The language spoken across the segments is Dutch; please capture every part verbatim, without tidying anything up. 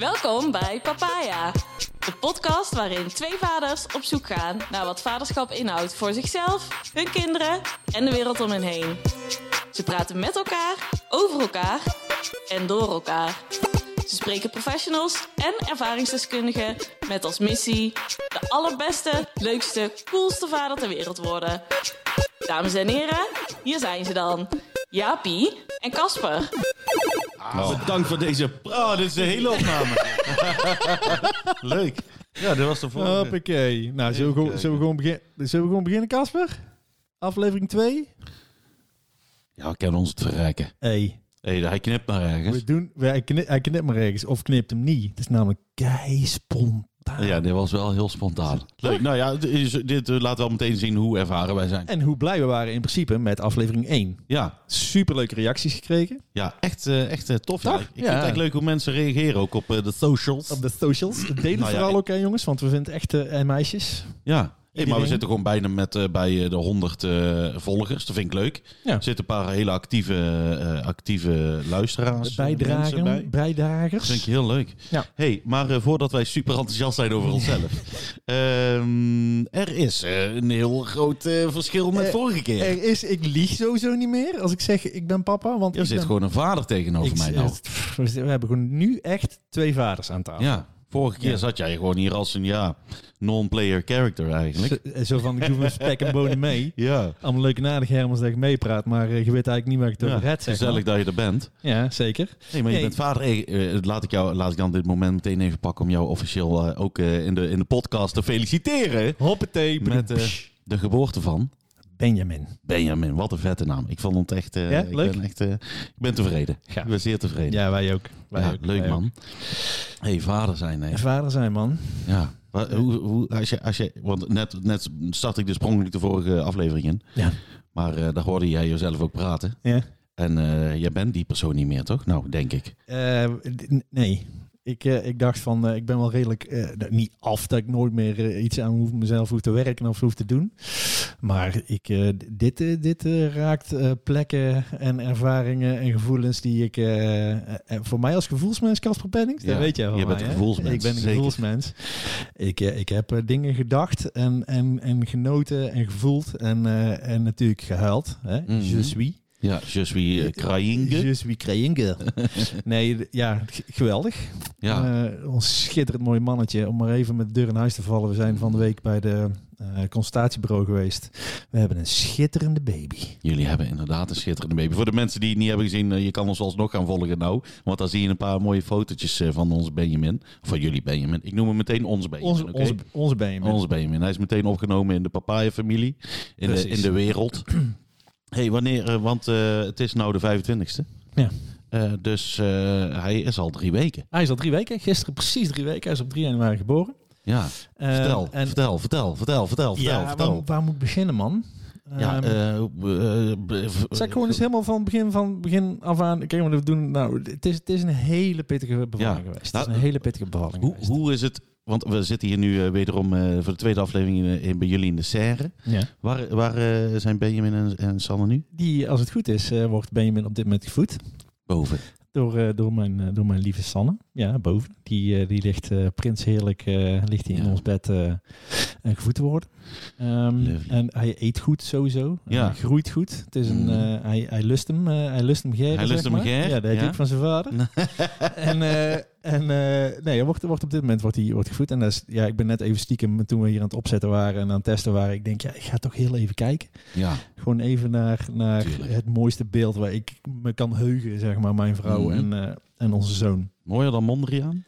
Welkom bij Papaya, de podcast waarin twee vaders op zoek gaan naar wat vaderschap inhoudt voor zichzelf, hun kinderen en de wereld om hen heen. Ze praten met elkaar, over elkaar en door elkaar. Ze spreken professionals en ervaringsdeskundigen met als missie de allerbeste, leukste, coolste vader ter wereld worden. Dames en heren, hier zijn ze dan, Japie en Casper. Ah, bedankt voor deze... Oh, dit is de hele opname. Leuk. Ja, dit was de volgende. Hoppakee. Nou, zullen we, gewoon, zullen, we gewoon begin, zullen we gewoon beginnen, Casper? Aflevering twee? Ja, we kennen ons het verrekken. Hey. Hey, hij knipt maar ergens. We doen, hij, knipt, hij knipt maar ergens, of knipt hem niet. Het is namelijk kei spontaan. Ja, dit was wel heel spontaan. Leuk. Nou ja, dit, dit laat wel meteen zien hoe ervaren wij zijn. En hoe blij we waren in principe met aflevering één. Ja. Superleuke reacties gekregen. Ja, echt, echt tof. Ja. Ik ja. vind het eigenlijk leuk hoe mensen reageren ook op de socials. Op de socials. Deel het nou vooral ja. ook, hè, jongens, want we vinden echt uh, en meisjes. Ja. Hey, maar we zitten gewoon bijna met, uh, bij de honderd uh, volgers. Dat vind ik leuk. Ja. Er zitten een paar hele actieve, uh, actieve luisteraars. Bijdragen, bij. bijdagers. Dat vind ik heel leuk. Ja. Hey, maar uh, voordat wij super enthousiast zijn over onszelf. um, er is uh, een heel groot uh, verschil met uh, vorige keer. Er is, ik lieg sowieso niet meer als ik zeg ik ben papa. Want er zit ben... gewoon een vader tegenover ik, mij nou. Het, we hebben gewoon nu echt twee vaders aan tafel. Ja. Vorige keer ja. zat jij gewoon hier als een ja, non-player character eigenlijk. Zo, zo van, ik doe mijn spek en bonen mee. Ja. Allemaal leuk en aardig, Hermans, dat ik meepraat. Maar je weet eigenlijk niet waar ik het over red zeg. Gezellig dat je er bent. Ja, zeker. Nee, maar je hey. bent vader. Hey, laat, ik jou, laat ik dan dit moment meteen even pakken om jou officieel uh, ook uh, in, de, in de podcast te feliciteren. Hoppatee. Met uh, de geboorte van... Benjamin. Benjamin, wat een vette naam. Ik vond het echt... Uh, ja, leuk. Ik ben, echt, uh, ik ben tevreden. Ja. Ik ben zeer tevreden. Ja, wij ook. Wij ja, ook. Leuk, wij man. Ook. Hey, vader zijn. Hey. Vader zijn, man. Ja. Hoe, hoe, als je, als je, want net, net startte ik dus sprongelijk de vorige aflevering in. Ja. Maar uh, daar hoorde jij jezelf ook praten. Ja. En uh, jij bent die persoon niet meer, toch? Nou, denk ik. Uh, nee. Ik, uh, ik dacht van, uh, ik ben wel redelijk... Uh, niet af dat ik nooit meer uh, iets aan hoef, mezelf hoef te werken of hoef te doen. Maar ik, uh, dit, uh, dit uh, raakt uh, plekken en ervaringen en gevoelens die ik... Uh, uh, voor mij als gevoelsmens, Casper Pennings, ja, dat weet jij wel. Je bent mij, een gevoelsmens. Ik ben een zeker. gevoelsmens. Ik, uh, ik heb uh, dingen gedacht en, en, en genoten en gevoeld en, uh, en natuurlijk gehuild. Hè? Mm-hmm. Je suis. Ja, je suis uh, crying. Je suis crying. Nee, ja, g- geweldig. Ja. Uh, ons schitterend mooi mannetje. Om maar even met de deur in huis te vallen. We zijn van de week bij de uh, consultatiebureau geweest. We hebben een schitterende baby. Jullie hebben inderdaad een schitterende baby. Voor de mensen die het niet hebben gezien, uh, je kan ons alsnog gaan volgen nou. Want daar zie je een paar mooie fotootjes uh, van ons Benjamin. Van jullie Benjamin. Ik noem hem meteen ons Benjamin. Onze, okay? onze, onze Benjamin. Onze Benjamin. Hij is meteen opgenomen in de Papaya-familie. In, de, in de wereld. Hey, wanneer, want uh, het is nou de vijfentwintigste. Ja. Uh, dus uh, hij is al drie weken. Hij is al drie weken. Gisteren precies drie weken. Hij is op drie januari geboren. Ja. Uh, vertel, en... vertel, vertel, vertel, vertel, ja, vertel, vertel. Waar, waar moet ik beginnen, man? Ja, um, uh, uh, uh, zeg gewoon eens helemaal van begin van begin af aan. Kijk, maar we doen. Nou, het is, het is een hele pittige bevalling ja. geweest. Nou, het is een hele pittige bevalling. Hoe, hoe is het? Want we zitten hier nu uh, wederom uh, voor de tweede aflevering in, in, bij jullie in de serre. Ja. Waar, waar uh, zijn Benjamin en, en Sanne nu? Die, als het goed is, uh, wordt Benjamin op dit moment gevoed. Boven. Door, uh, door, mijn, uh, door mijn lieve Sanne. Ja, boven. Die, uh, die ligt uh, prinsheerlijk uh, ligt die in ja. ons bed uh, uh, gevoed te worden. Um, en hij eet goed sowieso. Ja. Hij groeit goed. Het is een, uh, hij, hij lust hem. Uh, hij lust hem geren, Hij lust hem geren. Ja, dat ja. doet van zijn vader. en... Uh, En uh, nee, wordt, wordt op dit moment wordt hij wordt gevoed. En dat is, ja, ik ben net even stiekem, toen we hier aan het opzetten waren en aan het testen waren, ik denk, ja, ik ga toch heel even kijken. Ja. Gewoon even naar, naar het mooiste beeld waar ik me kan heugen, zeg maar, mijn vrouw mm-hmm. en, uh, en onze zoon. Mooier dan Mondriaan?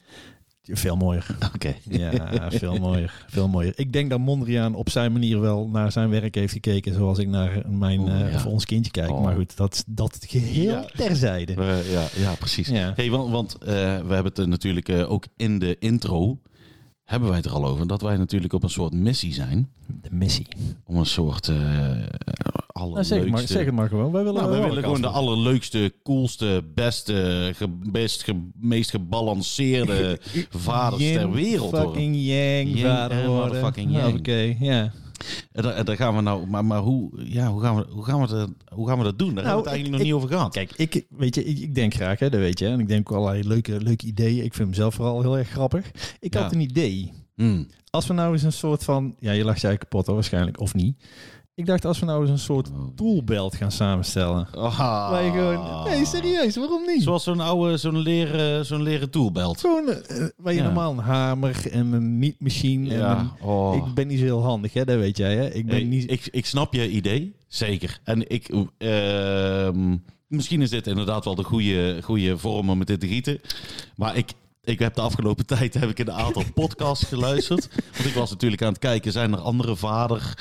Veel mooier. Oké. Okay. Ja, veel mooier. Veel mooier. Ik denk dat Mondriaan op zijn manier wel naar zijn werk heeft gekeken, zoals ik naar mijn oh, ja. uh, voor ons kindje kijk. Oh. Maar goed, dat dat geheel ja. terzijde. Uh, ja, ja, precies. Ja. Hey, want want uh, we hebben het er natuurlijk uh, ook in de intro hebben wij het er al over dat wij natuurlijk op een soort missie zijn. De missie. Om een soort uh, allerleukste... Nou, zeg, maar, zeg het maar gewoon. Wij willen, nou, wij willen gewoon afdrukken. De allerleukste, coolste, beste, ge, best, ge, meest gebalanceerde vaders ter wereld worden. Fucking yang vader worden. Fucking yang. Oké, ja. En daar, daar gaan we nou, maar, maar hoe, ja, hoe, gaan we, hoe, gaan we dat, hoe gaan we dat doen? Daar nou, hebben we het eigenlijk ik, nog ik, niet over gehad. Kijk, ik, weet je, ik, ik denk graag, hè, dat weet je. En ik denk ook allerlei leuke, leuke ideeën. Ik vind hem zelf vooral heel erg grappig. Ik ja. had een idee. Mm. Als we nou eens een soort van... Ja, je lacht jij kapot hoor, waarschijnlijk, of niet. Ik dacht, als we nou eens een soort toolbelt gaan samenstellen. Oh. Waar je gewoon... Nee, serieus, waarom niet? Zoals zo'n oude, zo'n leren, zo'n leren toolbelt. Zo'n, uh, waar je ja. normaal een hamer en een meetmachine... Ja. En een, oh. Ik ben niet zo heel handig, hè? Dat weet jij, hè? Ik ben hey, niet... Ik, ik snap je idee, zeker. En ik... Uh, misschien is dit inderdaad wel de goede, goede vorm om het in te gieten. Maar ik... Ik heb de afgelopen tijd heb ik een aantal podcasts geluisterd. Want ik was natuurlijk aan het kijken, zijn er andere vader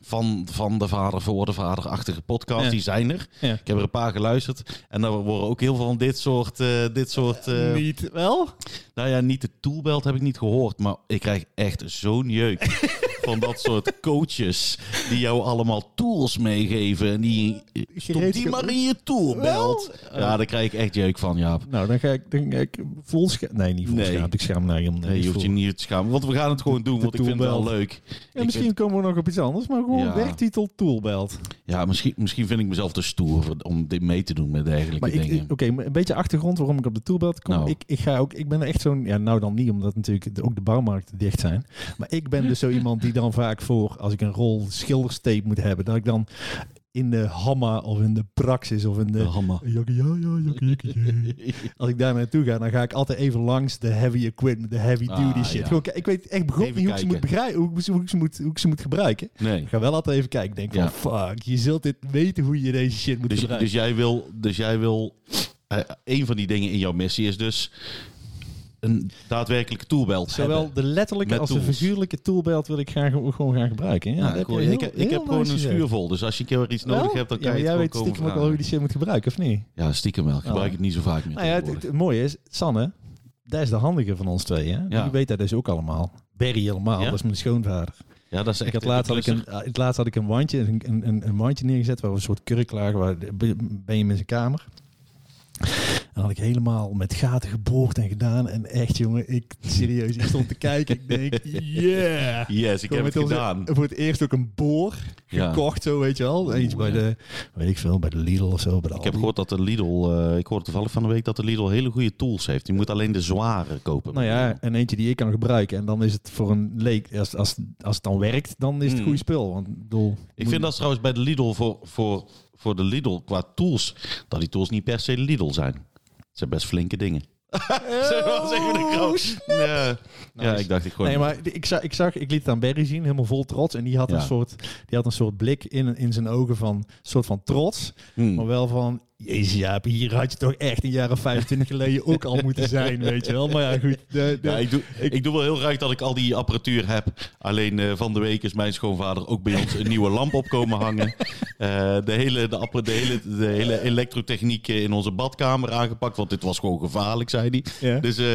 van, van de vader voor de vaderachtige podcasts? Ja. Die zijn er. Ja. Ik heb er een paar geluisterd. En daar worden ook heel veel van dit soort... Uh, dit soort uh, uh, niet wel? Nou ja, niet de toolbelt heb ik niet gehoord. Maar ik krijg echt zo'n jeuk van dat soort coaches die jou allemaal tools meegeven. En die stop die maar in je toolbelt. Wel? Ja, daar krijg ik echt jeuk van, Jaap. Nou, dan ga ik, dan ga ik vol scha- Nee, niet vol nee. schaam. Ik schaam naar helemaal niet. Nee, je hoeft je niet te schamen. Want we gaan het gewoon doen, want ik vind het wel leuk. Ja, misschien vind... komen we nog op iets anders, maar gewoon ja. werktitel toolbelt. Ja, misschien, misschien vind ik mezelf te stoer om dit mee te doen met dergelijke maar dingen. Oké, okay, een beetje achtergrond waarom ik op de toolbelt kom. Nou. Ik, ik, ga ook, ik ben echt zo'n... Ja, nou dan niet, omdat natuurlijk ook de bouwmarkten dicht zijn. Maar ik ben dus zo iemand die dan vaak voor, als ik een rol schilderstape moet hebben, dat ik dan in de hamma of in de praxis of in de... de hamma. Als ik daar naartoe ga, dan ga ik altijd even langs de heavy equipment, de heavy duty ah, shit. Ja. Gewoon, ik weet echt begon niet hoe ik ze moet begrijpen, hoe ik ze, hoe ik ze, moet, hoe ik ze moet gebruiken. Nee. Ik ga wel altijd even kijken. Denk ja. van, fuck, je zult dit weten hoe je deze shit moet dus, gebruiken. Dus jij wil... Dus jij wil uh, een van die dingen in jouw missie is dus een daadwerkelijke toolbelt. Zowel hebben. De letterlijke met als tools. De figuurlijke toolbelt wil ik graag, gewoon gaan gebruiken. Ja, ja, cool. heb heel, ik, ik heb gewoon nice een schuur vol. Dus als je een keer iets nodig wel? hebt, dan kan ja, je het jij weet stiekem vragen. Ook wel hoe je die shit moet gebruiken, of niet? Ja, stiekem wel. Ik gebruik oh. het niet zo vaak meer. Nou ja, het, het, het mooie is, Sanne, dat is de handige van ons twee. Hè? Ja. Die weet dat dus ook allemaal. Barry helemaal, ja? Dat is mijn schoonvader. Ja, dat is echt ik had laatst had ik een, het laatst had ik een wandje, een, een, een, een wandje neergezet waar we een soort kurk lagen, waar ben je in zijn kamer. En had ik helemaal met gaten geboord en gedaan. En echt, jongen, ik serieus, ik stond te kijken. Ik denk, yeah. Yes, ik Kom, heb het gedaan. Onze, voor het eerst ook een boor ja. gekocht, zo weet je wel. Eens Oeh, bij ja. de, weet ik veel, bij de Lidl of zo. Bij de ik heb gehoord dat de Lidl, uh, ik hoorde toevallig van de week dat de Lidl hele goede tools heeft. Je moet alleen de zware kopen. Nou ja, en eentje die ik kan gebruiken. En dan is het voor een leek, als, als, als het dan werkt, dan is het goede spul. Want, bedoel, ik vind dat trouwens bij de Lidl voor... voor voor de Lidl qua tools, dat die tools niet per se Lidl zijn. Het zijn best flinke dingen. Oh, nee. nice. Ja, ik dacht ik gewoon... Nee, maar ik, zag, ik, zag, ik liet het aan Barry zien, helemaal vol trots. En die had, ja. een, soort, die had een soort blik in, in zijn ogen van soort van trots. Hmm. Maar wel van, jezus Japie, hier had je toch echt een jaar of vijfentwintig geleden ook al moeten zijn, weet je wel. Maar ja, goed. De, de, ja, ik, doe, ik, ik doe wel heel graag dat ik al die apparatuur heb. Alleen uh, van de week is mijn schoonvader ook bij ons een nieuwe lamp opkomen hangen. Uh, de, hele, de, de, hele, de hele elektrotechniek in onze badkamer aangepakt, want dit was gewoon gevaarlijk, zei hij. Ja. Dus uh,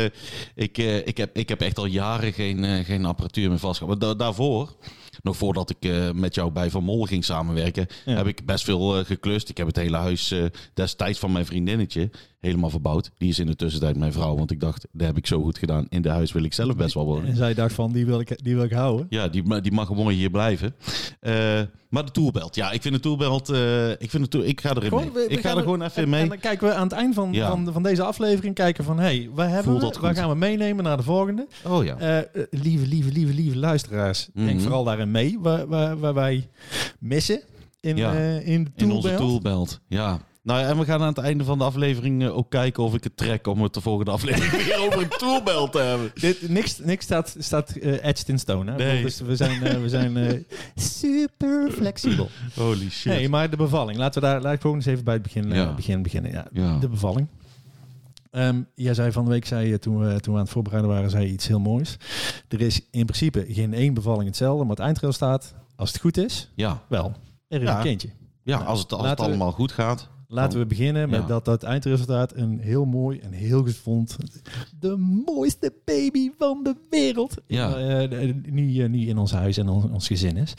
ik, uh, ik, heb, ik heb echt al jaren geen, uh, geen apparatuur meer vastgehouden. Maar da- daarvoor... Nog voordat ik uh, met jou bij Van Mol ging samenwerken, ja. heb ik best veel uh, geklust. Ik heb het hele huis uh, destijds van mijn vriendinnetje helemaal verbouwd. Die is in de tussentijd mijn vrouw, want ik dacht, dat heb ik zo goed gedaan. In de huis wil ik zelf best wel wonen. En zij dacht van, die wil ik, die wil ik houden. Ja, die, die mag gewoon hier blijven. Uh, maar de toolbelt. Ja, ik vind de toolbelt... Uh, ik, vind de tool, ik ga erin gewoon, mee. We, we ik ga er gewoon even en, mee. En dan kijken we aan het eind van, ja. van, van deze aflevering kijken van, hé, hey, waar hebben we, waar gaan we meenemen naar de volgende? Oh ja. Uh, lieve, lieve, lieve, lieve luisteraars. Mm-hmm. Denk vooral daarin mee, waar, waar, waar wij missen in, ja. uh, in de toolbelt. In onze toolbelt, ja. Nou ja, en we gaan aan het einde van de aflevering ook kijken of ik het trek om het de volgende aflevering weer over een toolbelt te hebben. Dit, niks niks staat, staat uh, etched in stone. Hè? Nee. Dus we zijn, uh, we zijn uh, super flexibel. Holy shit. Nee, maar de bevalling. Laten we daar laat ik gewoon eens even bij het begin, ja. uh, begin beginnen. Ja, ja. De bevalling. Um, jij zei van de week, zei, toen, we, toen we aan het voorbereiden waren, zei je iets heel moois. Er is in principe geen één bevalling hetzelfde, maar het eindresultaat, als het goed is, ja. wel, er is ja. een kindje. Ja, nou, als het, als het allemaal we, goed gaat... Laten we beginnen met ja. dat dat eindresultaat een heel mooi en heel gezond, de mooiste baby van de wereld. Ja. Uh, uh, nu, uh, nu in ons huis en on, ons gezin is.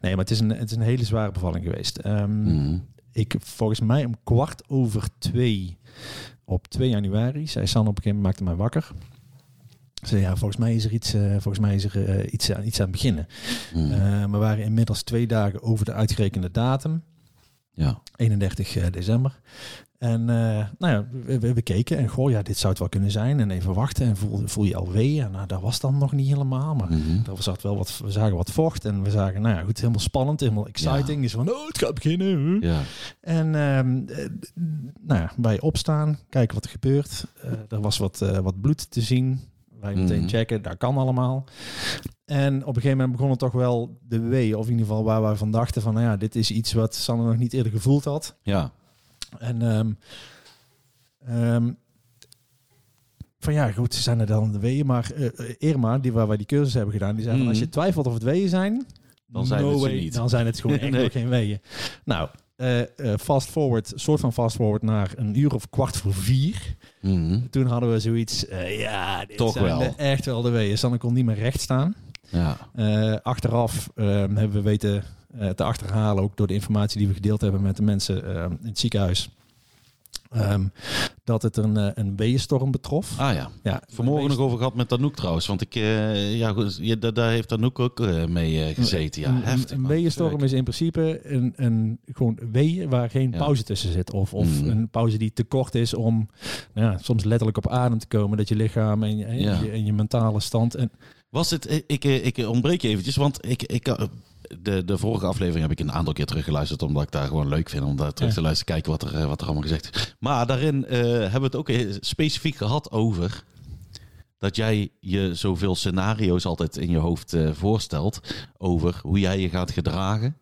Nee, maar het is een, het is een hele zware bevalling geweest. Um, mm. Ik volgens mij om kwart over twee op twee januari, zei Sanne op een gegeven moment, maakte mij wakker. Zei, ja, volgens mij is er iets, uh, volgens mij is er, uh, iets, uh, iets aan het beginnen. Mm. Uh, we waren inmiddels twee dagen over de uitgerekende datum. Ja. eenendertig december. En uh, nou ja, we, we keken en goh, ja, dit zou het wel kunnen zijn. En even wachten en voel, voel je al wee. En nou, dat was dan nog niet helemaal. Maar mm-hmm. daar zat wel wat, we zagen wat vocht. En we zagen, nou ja, goed, helemaal spannend, helemaal exciting. Ja. Dus van, oh, het gaat beginnen. Ja. En uh, nou ja, wij opstaan, kijken wat er gebeurt. Uh, er was wat, uh, wat bloed te zien. Wij meteen mm-hmm. checken, dat kan allemaal. En op een gegeven moment begonnen toch wel de weeën. Of in ieder geval waar wij van dachten van, nou ja, dit is iets wat Sanne nog niet eerder gevoeld had. Ja. En um, um, van ja, goed, zijn er dan de weeën. Maar uh, Irma, die waar wij die cursus hebben gedaan, die zei mm-hmm. van als je twijfelt of het weeën zijn, dan zijn, no het, way, niet. Dan zijn het gewoon echt nee. nog geen weeën. Nou, uh, uh, fast forward, soort van fast forward naar een uur of kwart voor vier. Mm-hmm. Toen hadden we zoiets, uh, ja, dit toch zijn wel. De, echt wel de weeën. Sanne kon niet meer recht staan. Ja. Uh, achteraf uh, hebben we weten uh, te achterhalen, ook door de informatie die we gedeeld hebben met de mensen uh, in het ziekenhuis, um, dat het een, een weeënstorm betrof. Ah ja, ja vanmorgen weeënstorm... nog over gehad met Tanouk trouwens, want ik, uh, ja, goed, daar, daar heeft Tanouk ook uh, mee uh, gezeten. Ja, een, heftig, een weeënstorm is in principe een, een gewoon weeën waar geen ja. pauze tussen zit, of, of mm. een pauze die te kort is om nou ja, soms letterlijk op adem te komen, dat je lichaam en, en, ja. je, en je mentale stand... En, Was het, ik, ik ontbreek je eventjes, want ik, ik, de, de vorige aflevering heb ik een aantal keer teruggeluisterd, omdat ik daar gewoon leuk vind om daar terug te luisteren, kijken wat er, wat er allemaal gezegd is. Maar daarin uh, hebben we het ook specifiek gehad over dat jij je zoveel scenario's altijd in je hoofd uh, voorstelt over hoe jij je gaat gedragen.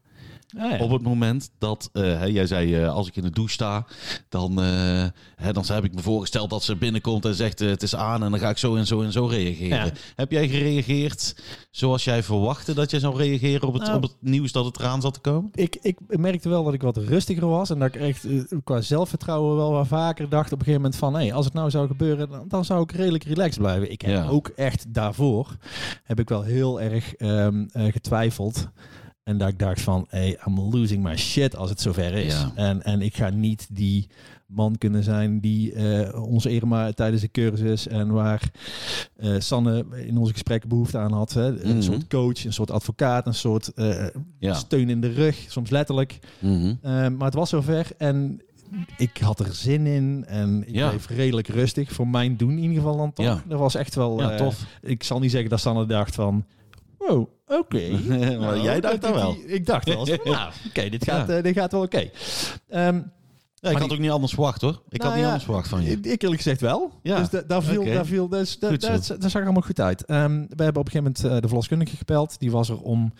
Ah, ja. Op het moment dat, uh, jij zei, uh, als ik in de douche sta, dan, uh, hè, dan heb ik me voorgesteld dat ze binnenkomt en zegt uh, het is aan en dan ga ik zo en zo en zo reageren. Ja. Heb jij gereageerd zoals jij verwachtte dat jij zou reageren op het, nou, op het nieuws dat het eraan zat te komen? Ik, ik merkte wel dat ik wat rustiger was en dat ik echt uh, qua zelfvertrouwen wel wat vaker dacht op een gegeven moment van, hé, hey, als het nou zou gebeuren, dan, dan zou ik redelijk relaxed blijven. Ik heb ja. ook echt daarvoor, heb ik wel heel erg um, uh, getwijfeld. En dat ik dacht van, hey, I'm losing my shit als het zover is. Ja. En, en ik ga niet die man kunnen zijn die uh, onze Irma tijdens de cursus... en waar uh, Sanne in onze gesprekken behoefte aan had. Hè? Mm-hmm. Een soort coach, een soort advocaat, een soort uh, ja. steun in de rug. Soms letterlijk. Mm-hmm. Uh, maar het was zover en ik had er zin in. En ik ja. bleef redelijk rustig. Voor mijn doen in ieder geval dan toch. Ja. Dat was echt wel... Ja, uh, tof. Ik zal niet zeggen dat Sanne dacht van... Wow, oké. Okay. Nou, jij dacht dan wel. Die, ik dacht wel. Nou, oké, okay, dit, ja. uh, dit gaat wel oké. Okay. Um, ja, ik had die, ook niet anders verwacht hoor. Ik nou had ja, niet anders verwacht van je. Ik, ik eerlijk gezegd wel. Ja. Dus da, daar viel, okay. daar viel, dus da, da, dat, dat zag allemaal goed uit. Um, we hebben op een gegeven moment uh, de verloskundige gebeld. Die was er om,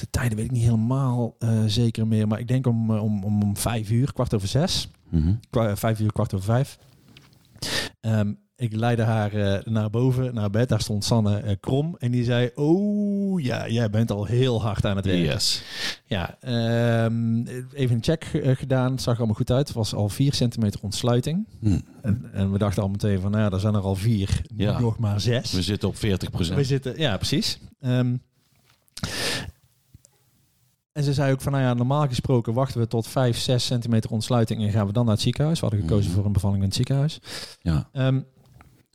de tijden weet ik niet helemaal uh, zeker meer, maar ik denk om, om, om, om vijf uur, kwart over zes. Mm-hmm. Kwa, vijf uur, kwart over vijf. Um, Ik leidde haar uh, naar boven, naar bed. Daar stond Sanne uh, krom. En die zei, oh ja, jij bent al heel hard aan het werk. Yes. Ja, um, even een check uh, gedaan. Het zag allemaal goed uit. Het was al vier centimeter ontsluiting. Hmm. En, en we dachten al meteen van, nou ja, er zijn er al vier. Ja. Nog maar zes. We zitten op veertig procent. We zitten, ja, precies. Um, En ze zei ook van, nou ja, normaal gesproken wachten we tot vijf, zes centimeter ontsluiting en gaan we dan naar het ziekenhuis. We hadden gekozen mm-hmm. voor een bevalling in het ziekenhuis. Ja. Um,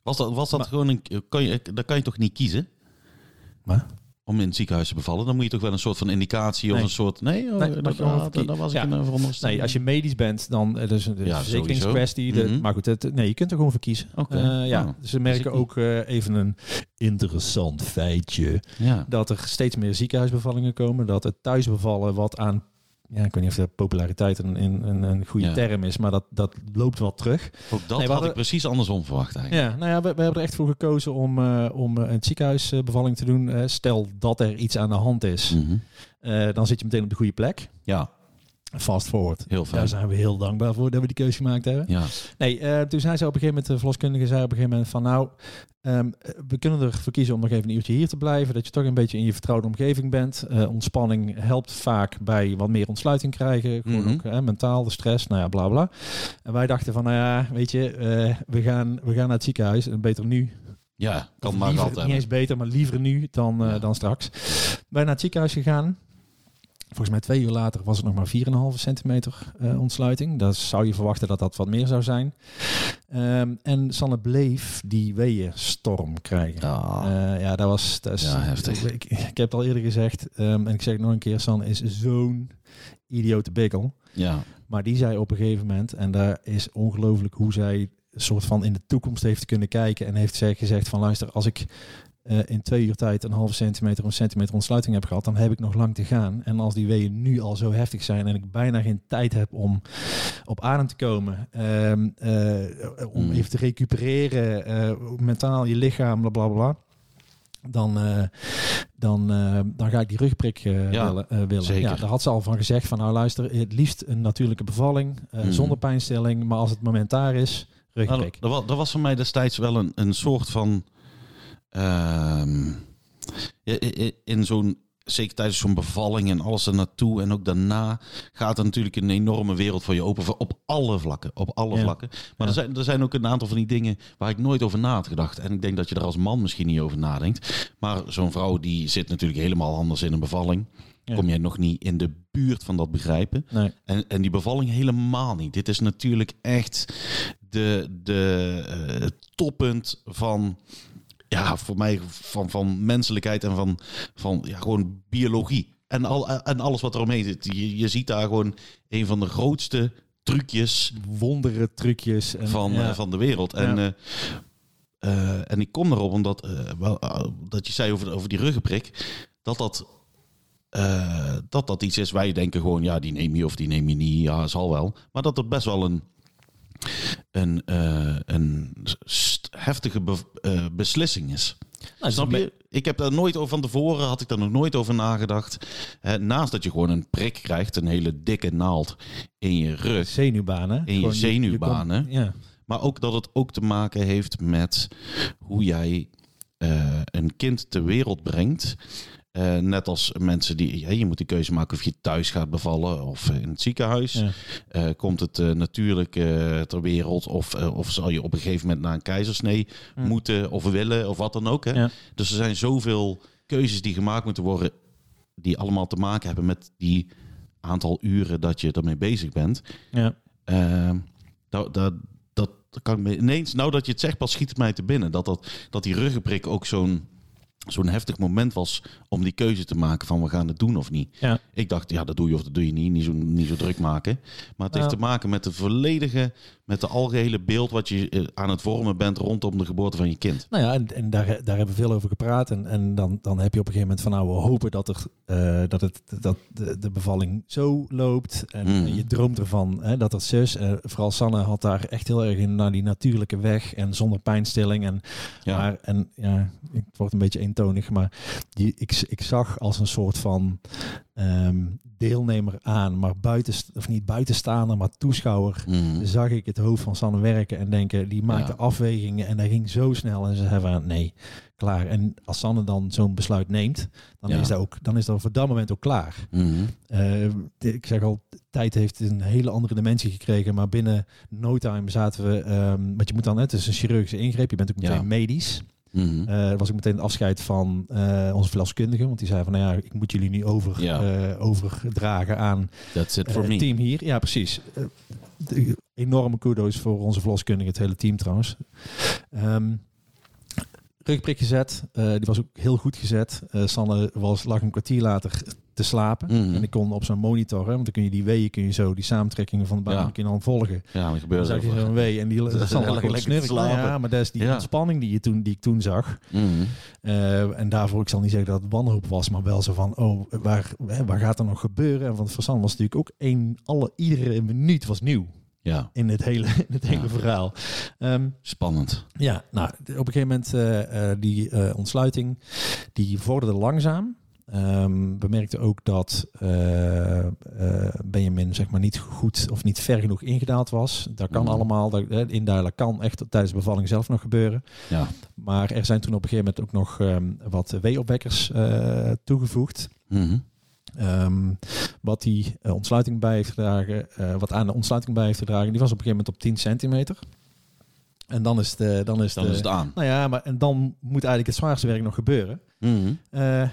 was dat, was dat maar, gewoon een, kan je, dat kan je toch niet kiezen? Maar? Om in het ziekenhuis te bevallen, dan moet je toch wel een soort van indicatie nee. of een soort... Nee, oh, nee dat, dat, dat, dat, dat was ja. ik een veronderstelling. Nee, als je medisch bent, dan dus een ja, verzekeringskwestie. De, mm-hmm. Maar goed, het, nee, je kunt er gewoon voor kiezen. Okay. Uh, ja. oh, Ze merken ook uh, even een interessant feitje. Ja. Dat er steeds meer ziekenhuisbevallingen komen. Dat het thuisbevallen wat aan... Ja, ik weet niet of de populariteit een, een, een goede ja. term is, maar dat, dat loopt wel terug. Ook dat nee, had hadden, ik precies andersom verwacht eigenlijk. Ja, nou ja, we, we hebben er echt voor gekozen om, uh, om een ziekenhuisbevalling te doen. Uh, stel dat er iets aan de hand is, mm-hmm. uh, dan zit je meteen op de goede plek. Ja. Fast forward. Heel fijn. Daar zijn we heel dankbaar voor dat we die keuze gemaakt hebben. Ja. Nee, uh, toen zei ze op een gegeven moment, de verloskundige zei op een gegeven moment van nou, um, we kunnen ervoor kiezen om nog even een uurtje hier te blijven. Dat je toch een beetje in je vertrouwde omgeving bent. Uh, ontspanning helpt vaak bij wat meer ontsluiting krijgen. Gewoon mm-hmm. ook uh, mentaal, de stress, nou ja, bla bla. En wij dachten van nou ja, weet je, uh, we, gaan, we gaan naar het ziekenhuis en beter nu. Ja, kan maar altijd. Niet eens beter, maar liever nu dan, uh, ja. dan straks. Wij zijn naar het ziekenhuis gegaan. Volgens mij twee uur later was het nog maar vier komma vijf centimeter uh, ontsluiting. Dan zou je verwachten dat dat wat meer zou zijn. Um, en Sanne bleef die weeënstorm krijgen. Oh. Uh, ja, dat was... Dat is, ja, heftig. Ik, ik, ik heb het al eerder gezegd. Um, en ik zeg het nog een keer. Sanne is zo'n idiote bikkel. Ja. Maar die zei op een gegeven moment... En daar is ongelooflijk hoe zij... soort van in de toekomst heeft kunnen kijken... en heeft zij gezegd van... luister, als ik... Uh, in twee uur tijd een halve centimeter of een centimeter ontsluiting heb gehad, dan heb ik nog lang te gaan. En als die weeën nu al zo heftig zijn en ik bijna geen tijd heb om op adem te komen, um, uh, om even te recupereren, uh, mentaal je lichaam, bla bla bla, dan, uh, dan, uh, dan ga ik die rugprik uh, ja, willen. Uh, willen. Ja, daar had ze al van gezegd van nou luister, het liefst een natuurlijke bevalling, uh, mm. zonder pijnstilling, maar als het moment daar is, rugprik. Nou, dat was voor mij destijds wel een, een soort van... Uh, in zo'n, zeker tijdens zo'n bevalling en alles ernaartoe en ook daarna gaat er natuurlijk een enorme wereld voor je open op alle vlakken, op alle ja. vlakken. Maar ja. er zijn, er zijn ook een aantal van die dingen waar ik nooit over na had gedacht. En ik denk dat je er als man misschien niet over nadenkt. Maar zo'n vrouw die zit natuurlijk helemaal anders in een bevalling. Ja. Kom jij nog niet in de buurt van dat begrijpen. Nee. En, en die bevalling helemaal niet. Dit is natuurlijk echt de, de uh, toppunt van... Ja, voor mij van, van menselijkheid en van, van ja, gewoon biologie. En, al, en alles wat eromheen zit. Je, je ziet daar gewoon een van de grootste trucjes. Wondere trucjes. En, van, ja. uh, van de wereld. Ja. En, uh, uh, en ik kom erop omdat uh, wel, uh, dat je zei over, over die ruggenprik. Dat dat, uh, dat dat iets is. Wij denken gewoon, ja, die neem je of die neem je niet. Ja, zal wel. Maar dat er best wel een... een, uh, een st- heftige be- uh, beslissing is. Nou, snap je? Ik heb daar nooit over van tevoren, had ik daar nog nooit over nagedacht. Uh, naast dat je gewoon een prik krijgt, een hele dikke naald in je rug. Zenuwbanen. In gewoon je zenuwbanen. Je, je komt, ja. Maar ook dat het ook te maken heeft met hoe jij uh, een kind ter wereld brengt. Uh, net als mensen die... Ja, je moet de keuze maken of je thuis gaat bevallen of in het ziekenhuis. Ja. Uh, komt het uh, natuurlijk uh, ter wereld of, uh, of zal je op een gegeven moment naar een keizersnee ja. moeten of willen of wat dan ook. Hè? Ja. Dus er zijn zoveel keuzes die gemaakt moeten worden die allemaal te maken hebben met die aantal uren dat je ermee bezig bent. Ja. Uh, dat, dat, dat kan ik me ineens... Nou dat je het zegt, pas schiet het mij te binnen. Dat, dat, dat die ruggenprik ook zo'n... zo'n heftig moment was om die keuze te maken van we gaan het doen of niet. Ja. Ik dacht, ja, dat doe je of dat doe je niet. Niet zo, niet zo druk maken. Maar het heeft ja. te maken met de volledige, met de algehele beeld wat je aan het vormen bent rondom de geboorte van je kind. Nou ja, en, en daar, daar hebben we veel over gepraat. En, en dan, dan heb je op een gegeven moment van nou, we hopen dat, er, uh, dat, het, dat de, de bevalling zo loopt. En mm. je droomt ervan hè, dat dat zus. Uh, vooral Sanne had daar echt heel erg in naar die natuurlijke weg en zonder pijnstilling. En, ja. Maar, en ja, het wordt een beetje een tonig, maar die, ik, ik zag als een soort van um, deelnemer aan, maar buiten of niet buitenstaander, maar toeschouwer, mm. zag ik het hoofd van Sanne werken en denken, die maakte ja. afwegingen en dat ging zo snel en ze hebben nee, klaar. En als Sanne dan zo'n besluit neemt, dan ja. is dat ook, dan is dat voor dat moment ook klaar. Mm-hmm. Uh, ik zeg al, tijd heeft een hele andere dimensie gekregen, maar binnen no time zaten we, um, want je moet dan, het is een chirurgische ingreep, je bent ook meteen ja. medisch. Mm-hmm. Uh, was ik meteen het afscheid van uh, onze verloskundige, want die zei van, nou ja, ik moet jullie nu over, yeah. uh, overdragen aan That's it for uh, het team me. Hier. Ja, precies. Uh, de, enorme kudo's voor onze verloskundige, het hele team trouwens. Um, rugprik gezet, uh, die was ook heel goed gezet. Uh, Sanne was, lag een kwartier later te slapen. Mm-hmm. En ik kon op zo'n monitor, hè, want dan kun je die weeën, kun je zo die samentrekkingen van de baan ja. dan volgen. Ja, dat gebeurde dan zag je zo'n wee en die Sanne lag gewoon snurken. Ja, maar dat is die ja. ontspanning die, je toen, die ik toen zag. Mm-hmm. Uh, en daarvoor, ik zal niet zeggen dat het wanhoop was, maar wel zo van, oh, waar, waar gaat er nog gebeuren? En van voor Sanne was natuurlijk ook één, alle, iedere minuut was nieuw. Ja. In het hele, in het hele ja. verhaal. Um, Spannend. Ja, nou, op een gegeven moment uh, uh, die uh, ontsluiting, die vorderde langzaam. Um, we merkten ook dat uh, uh, Benjamin zeg maar niet goed of niet ver genoeg ingedaald was. Dat kan mm. allemaal. Dat, eh, indalen kan echt tijdens de bevalling zelf nog gebeuren. Ja. Maar er zijn toen op een gegeven moment ook nog um, wat weeopwekkers uh, toegevoegd. Mm-hmm. Um, wat die uh, ontsluiting bij heeft gedragen, uh, wat aan de ontsluiting bij heeft gedragen, die was op een gegeven moment op tien centimeter. En dan is de, dan is, dan de, is het aan. Nou ja, maar en dan moet eigenlijk het zwaarste werk nog gebeuren. Mm-hmm. Uh,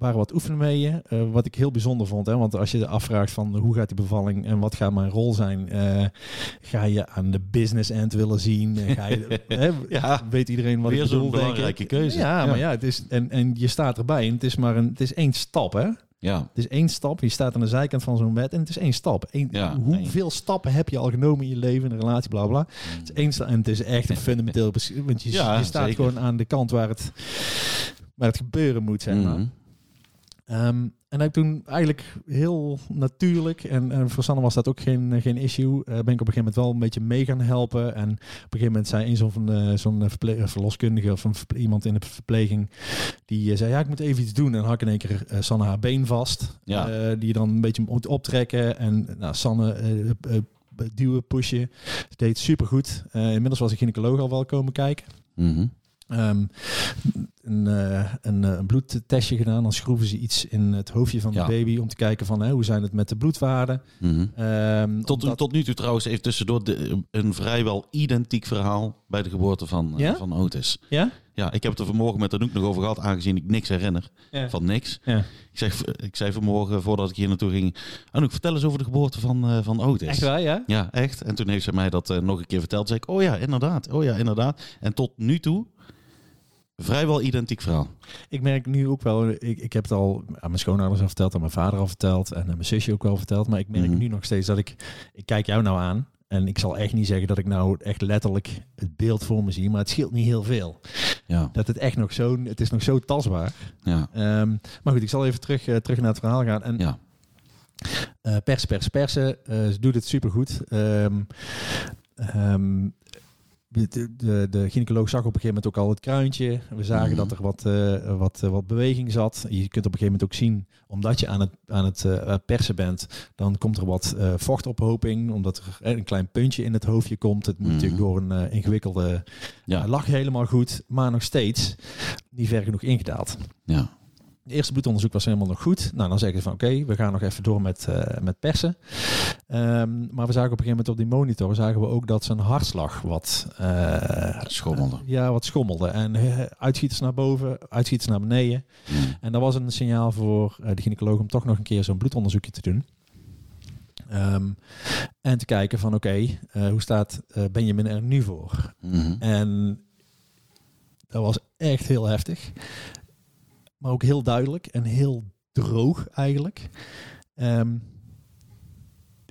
waren wat oefenen mee je. Uh, wat ik heel bijzonder vond. Hè? Want als je afvraagt van hoe gaat die bevalling en wat gaat mijn rol zijn. Uh, ga je aan de business end willen zien? Ga je, hè? Ja, weet iedereen wat ik bedoel? Een belangrijke keuze. Ja, ja, maar ja, het is, en, en je staat erbij. En het is maar een, het is één stap, hè? Ja. Het is één stap. Je staat aan de zijkant van zo'n bed en het is één stap. Eén, ja, hoeveel één. stappen heb je al genomen in je leven, in een relatie, bla bla. Mm. Het is één stap en het is echt een fundamenteel beslissing. Want je, ja, je staat zeker. gewoon aan de kant waar het, waar het gebeuren moet, zeg maar. Mm. Um, en ik toen eigenlijk heel natuurlijk, en, en voor Sanne was dat ook geen, geen issue, uh, ben ik op een gegeven moment wel een beetje mee gaan helpen. En op een gegeven moment zei een zo'n, uh, zo'n verple- verloskundige of een verple- iemand in de verpleging, die uh, zei, ja, ik moet even iets doen. En dan had ik in één keer uh, Sanne haar been vast, ja. uh, die dan een beetje moet optrekken. En nou, Sanne... Uh, uh, duwen, pushen. Ze deed supergoed. Uh, inmiddels was de gynaecoloog al wel komen kijken. Mm-hmm. Um, een, uh, een, uh, een bloedtestje gedaan. Dan schroeven ze iets in het hoofdje van de ja. baby om te kijken van hè, hoe zijn het met de bloedwaarden. Mm-hmm. Um, tot, omdat... tot nu toe trouwens even tussendoor de, een vrijwel identiek verhaal bij de geboorte van, ja? uh, van Otis. Ja? Ja, ik heb het er vanmorgen met Anouk nog over gehad, aangezien ik niks herinner. Ja. Van niks. Ja. Ik, zeg, ik zei vanmorgen, voordat ik hier naartoe ging... Anouk, vertel eens over de geboorte van, uh, van Otis. Echt waar, ja? Ja, echt. En toen heeft ze mij dat uh, nog een keer verteld. Toen zei ik, oh ja, inderdaad. Oh ja, inderdaad. En tot nu toe... Vrijwel identiek verhaal. Ik merk nu ook wel, ik, ik heb het al aan mijn schoonouders al verteld, aan mijn vader al verteld en aan mijn zusje ook wel verteld. Maar ik merk mm-hmm. nu nog steeds dat ik, ik kijk jou nou aan en ik zal echt niet zeggen dat ik nou echt letterlijk het beeld voor me zie, maar het scheelt niet heel veel. Ja. Dat het echt nog zo, het is nog zo tastbaar. Ja. Um, maar goed, ik zal even terug, uh, terug naar het verhaal gaan. En ja. uh, pers, pers, persen. Uh, ze doet het supergoed. Um, um, De, de, de gynaecoloog zag op een gegeven moment ook al het kruintje. We zagen mm-hmm. dat er wat, uh, wat, uh, wat beweging zat. Je kunt op een gegeven moment ook zien, omdat je aan het, aan het uh, persen bent, dan komt er wat uh, vochtophoping, omdat er een klein puntje in het hoofdje komt. Het moet mm-hmm. natuurlijk door een uh, ingewikkelde ja. uh, lag helemaal goed, maar nog steeds niet ver genoeg ingedaald. Ja. Het eerste bloedonderzoek was helemaal nog goed. Nou, dan zeggen ze van oké, okay, we gaan nog even door met, uh, met persen. Um, maar we zagen op een gegeven moment op die monitor zagen we ook dat zijn hartslag wat uh, schommelde. Uh, ja, wat schommelde. En uh, uitschieters naar boven, uitschieters naar beneden. Mm. En dat was een signaal voor uh, de gynaecoloog om toch nog een keer zo'n bloedonderzoekje te doen. Um, en te kijken van oké, okay, uh, hoe staat uh, Benjamin er nu voor? Mm-hmm. En dat was echt heel heftig. Maar ook heel duidelijk en heel droog eigenlijk. Um,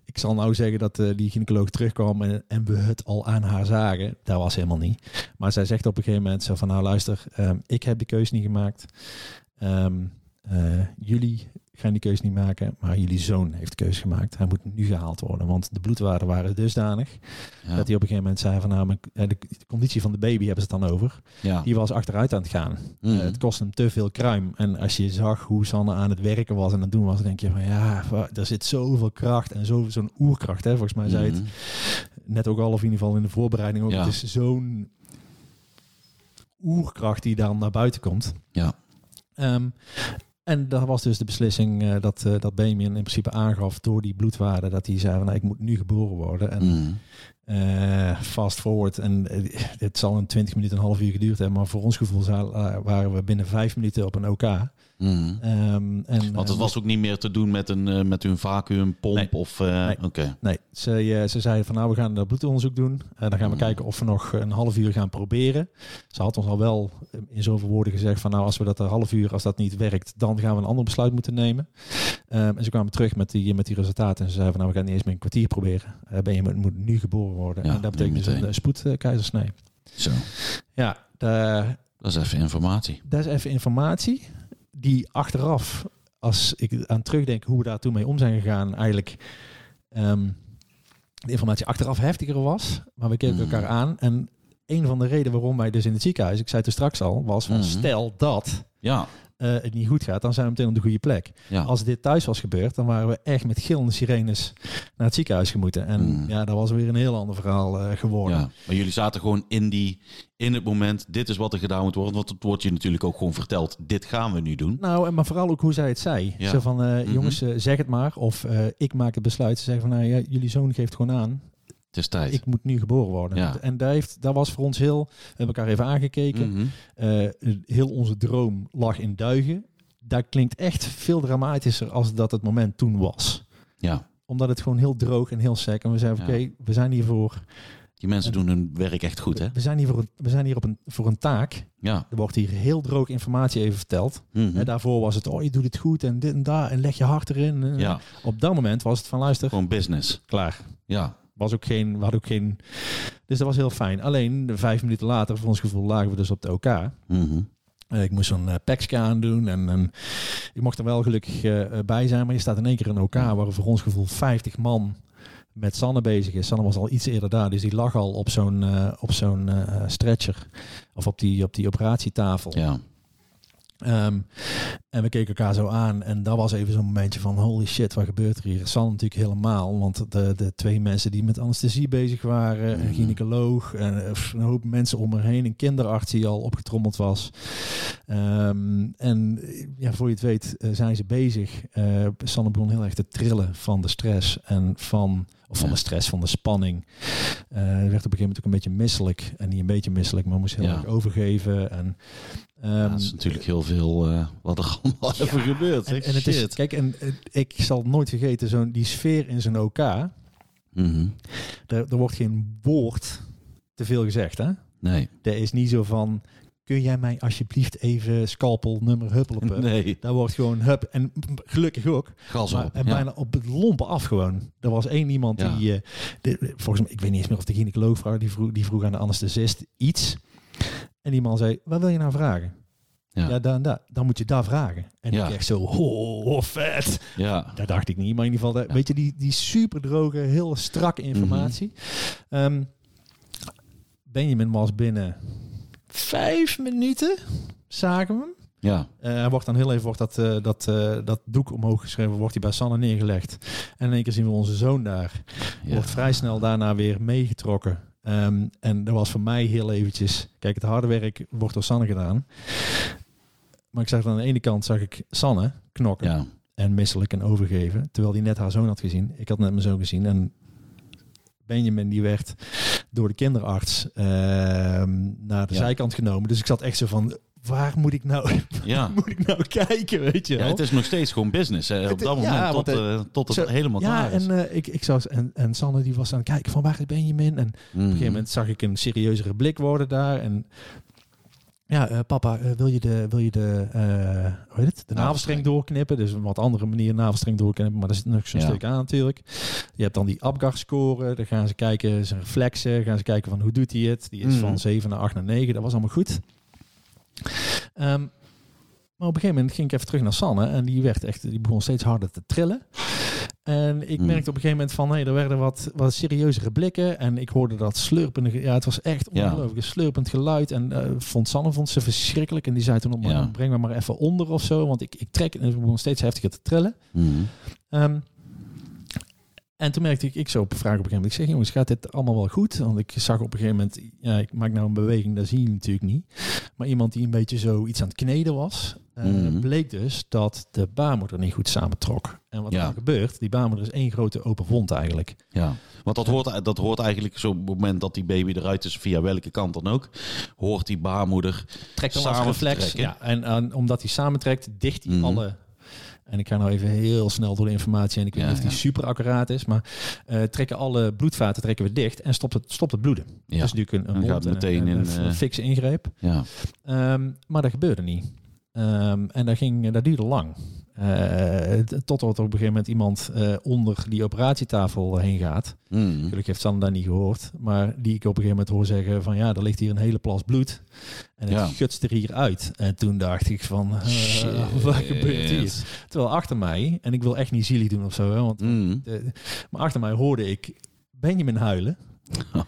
ik zal nou zeggen dat uh, die gynaecoloog terugkwam en, en we het al aan haar zagen. Dat was helemaal niet. Maar zij zegt op een gegeven moment zo van nou luister, um, ik heb die keus niet gemaakt. Um, uh, jullie gaan die keus niet maken, maar jullie zoon heeft de keus gemaakt. Hij moet nu gehaald worden, want de bloedwaarden waren dusdanig ja. dat hij op een gegeven moment zei van nou, de conditie van de baby hebben ze het dan over. Ja. Die was achteruit aan het gaan. Mm. Uh, het kost hem te veel kruim. En als je zag hoe Sanne aan het werken was en aan het doen was, dan denk je van ja, er zit zoveel kracht en zo, zo'n oerkracht. Hè? Volgens mij mm. zei het net ook al, of in ieder geval in de voorbereiding ook. Ja. Het is zo'n oerkracht die dan naar buiten komt. Ja. Um, En dat was dus de beslissing uh, dat, uh, dat Benjamin in principe aangaf door die bloedwaarde. Dat hij zei van nou, ik moet nu geboren worden. En mm. uh, fast forward. En uh, het zal een twintig minuten, een half uur geduurd hebben. Maar voor ons gevoel zaal, uh, waren we binnen vijf minuten op een O K. Mm. Um, en, Want het was ook niet meer te doen met een uh, met hun vacuumpomp? Nee. Of, uh, nee. Okay. nee. Ze, uh, ze zeiden van nou, we gaan een bloedonderzoek doen. Uh, dan gaan we mm. kijken of we nog een half uur gaan proberen. Ze had ons al wel in zoveel woorden gezegd van nou, als we dat een half uur, als dat niet werkt, dan gaan we een ander besluit moeten nemen. Um, en ze kwamen terug met die, met die resultaten. En ze zeiden van nou, we gaan niet eens meer een kwartier proberen. Uh, ben je moet nu geboren worden. Ja, en dat betekent dus een, een spoedkeizersnee. Zo. Ja. De, dat is even informatie. Dat is even informatie. Die achteraf, als ik aan terugdenk hoe we daar toen mee om zijn gegaan, eigenlijk um, de informatie achteraf heftiger was. Maar we keken mm-hmm. elkaar aan. En een van de redenen waarom wij dus in het ziekenhuis, ik zei het er straks al, was van mm-hmm. stel dat ja. uh, het niet goed gaat, dan zijn we meteen op de goede plek. Ja. Als dit thuis was gebeurd, dan waren we echt met gillende sirenes naar het ziekenhuis gemoeten. En mm. ja, dat was weer een heel ander verhaal uh, geworden. Ja. Maar jullie zaten gewoon in die... In het moment, dit is wat er gedaan moet worden. Want het wordt je natuurlijk ook gewoon verteld. Dit gaan we nu doen. Nou, en maar vooral ook hoe zij het zei. Ja. Zo van, uh, mm-hmm. jongens, uh, zeg het maar. Of uh, ik maak het besluit. Ze zeggen van, nou ja, jullie zoon geeft gewoon aan. Het is tijd. Ik moet nu geboren worden. Ja. En daar, heeft, daar was voor ons heel... We hebben elkaar even aangekeken. Mm-hmm. Uh, heel onze droom lag in duigen. dat klinkt echt veel dramatischer als dat het moment toen was. Ja. Omdat het gewoon heel droog en heel sec. En we zeiden, ja. oké, okay, we zijn hier voor... Die mensen en, doen hun werk echt goed, hè? We zijn hier voor een, we zijn hier op een, voor een taak. Ja. Er wordt hier heel droog informatie even verteld. Mm-hmm. En daarvoor was het, oh, je doet het goed en dit en daar. En leg je hart erin. Ja. Op dat moment was het van, luister... Gewoon business. Klaar. Ja. Was ook geen, we hadden ook geen... Dus dat was heel fijn. Alleen, vijf minuten later, voor ons gevoel, lagen we dus op de O K. Mm-hmm. Ik moest zo'n uh, P E X K aandoen en, en ik mocht er wel gelukkig uh, bij zijn. Maar je staat in één keer in O K waar voor ons gevoel vijftig man met Sanne bezig is. Sanne was al iets eerder daar, dus die lag al op zo'n uh, op zo'n uh, stretcher. Of op die, op die operatietafel. Ja. Um, en we keken elkaar zo aan en dat was even zo'n momentje van holy shit, wat gebeurt er hier? Sanne natuurlijk helemaal, want de, de twee mensen die met anesthesie bezig waren, mm-hmm. een gynaecoloog, en een hoop mensen om haar heen, een kinderarts die al opgetrommeld was. Um, en ja, voor je het weet uh, zijn ze bezig. Uh, Sanne begon heel erg te trillen van de stress en van... Of van ja. de stress, van de spanning. Uh, werd op een gegeven moment ook een beetje misselijk. En niet een beetje misselijk, maar moest heel ja. erg overgeven. En, um, ja, dat is natuurlijk heel veel uh, wat er allemaal ja. even gebeurt. En, en het is, kijk, en, uh, ik zal nooit vergeten, zo'n, die sfeer in zo'n O K. Mm-hmm. Er, er wordt geen woord te veel gezegd, hè? Nee. Er is niet zo van... Kun jij mij alsjeblieft even scalpel nummer huppelen? Nee. Daar wordt gewoon hup. En gelukkig ook. Gas op. Maar, en ja. bijna op het lompen af gewoon. Er was één iemand ja. die... Uh, de, volgens mij, ik weet niet eens meer of de gynaecoloog vroeg, die vroeg, die vroeg aan de anesthesist iets. En die man zei, wat wil je nou vragen? Ja, ja dan, dan, dan moet je daar vragen. En ja. ik echt zo, oh, vet. Ja. Dat dacht ik niet. Maar in ieder geval, ja. weet je, die, die super droge, heel strakke informatie. Mm-hmm. Um, Benjamin was binnen... Vijf minuten zagen we hem. Ja. Uh, wordt dan heel even wordt dat, uh, dat, uh, dat doek omhoog geschreven, wordt hij bij Sanne neergelegd. En in één keer zien we onze zoon daar. Ja. Wordt vrij snel daarna weer meegetrokken. Um, en dat was voor mij heel eventjes... Kijk, het harde werk wordt door Sanne gedaan. Maar ik zag aan de ene kant zag ik Sanne knokken ja. en misselijk en overgeven. Terwijl die net haar zoon had gezien. Ik had net mijn zoon gezien en... Benjamin die werd door de kinderarts uh, naar de ja. zijkant genomen. Dus ik zat echt zo van, waar moet ik nou, ja. moet ik nou kijken, weet je wel? Ja, het is nog steeds gewoon business, hè, op dat moment ja, tot, want, uh, tot het zo, helemaal klaar ja, is. Ja, en, uh, ik, ik zag, en, en Sanne die was aan het kijken van, waar is Benjamin? En mm. op een gegeven moment zag ik een serieuzere blik worden daar. En ja, uh, papa, uh, wil je de, wil je de, uh, hoe heet het? de navelstreng doorknippen? Dus een wat andere manier navelstreng doorknippen, maar daar zit nog zo'n ja. stuk aan natuurlijk. Je hebt dan die Apgar-score, dan gaan ze kijken, zijn reflexen, gaan ze kijken van hoe doet hij het? Die is mm. van zeven naar acht naar negen, dat was allemaal goed. Um, maar op een gegeven moment ging ik even terug naar Sanne en die werd echt, die begon steeds harder te trillen. En ik merkte op een gegeven moment van... Hey, er werden wat, wat serieuzere blikken. En ik hoorde dat slurpende... Ja, het was echt ongelooflijk. Ja. Slurpend geluid. En uh, vond Sanne vond ze verschrikkelijk. En die zei toen... Ja. Breng me maar even onder of zo. Want ik, ik trek... En ik begon steeds heftiger te trillen. Mm-hmm. Um, en toen merkte ik... Ik zo op vraag op een gegeven moment... Ik zeg, jongens, gaat dit allemaal wel goed? Want ik zag op een gegeven moment... Ja, ik maak nou een beweging. Dat zie je natuurlijk niet. Maar iemand die een beetje zo iets aan het kneden was... Uh, mm-hmm. bleek dus dat de baarmoeder niet goed samentrok. En wat ja. er gebeurt, die baarmoeder is één grote open wond eigenlijk. Ja, want dat hoort, dat hoort eigenlijk zo op het moment dat die baby eruit is, via welke kant dan ook, hoort die baarmoeder trekt samen reflex. Ja, en, en omdat die samentrekt, dicht die mm-hmm. alle... En ik ga nou even heel snel door de informatie en ik weet ja, niet of die ja. super accuraat is, maar uh, trekken alle bloedvaten trekken we dicht en stopt het, stopt het bloeden. Ja. Dus natuurlijk een, een, gaat wond, meteen een, een, in, een fikse ingreep. Ja. Um, maar dat gebeurde niet. Um, en dat, ging, dat duurde lang. Uh, t- tot er op een gegeven moment iemand uh, onder die operatietafel heen gaat. Mm. Gelukkig heeft Sanne dat niet gehoord. Maar die ik op een gegeven moment hoor zeggen van ja, er ligt hier een hele plas bloed. En het ja. gutst er hier uit. En toen dacht ik van, uh, wat gebeurt hier? Terwijl achter mij, en ik wil echt niet zielig doen of zo. Hè, want, mm. uh, maar achter mij hoorde ik Benjamin huilen.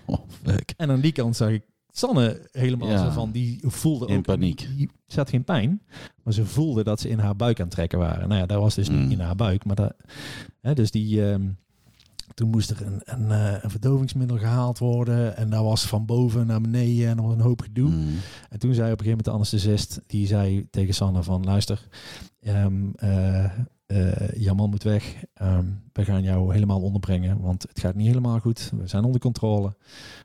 Oh, fuck. En aan die kant zag ik Sanne helemaal ja. zo van, die voelde in ook... paniek. Die, ze had geen pijn, maar ze voelde dat ze in haar buik aan het trekken waren. Nou ja, daar was dus mm. niet in haar buik. Maar dat, hè, dus die... Um, toen moest er een, een, een verdovingsmiddel gehaald worden. En daar was van boven naar beneden en nog een hoop gedoe. Mm. En toen zei op een gegeven moment de anesthesist, die zei tegen Sanne van, luister, um, uh, uh, jouw man moet weg. Um, we gaan jou helemaal onderbrengen, want het gaat niet helemaal goed. We zijn onder controle.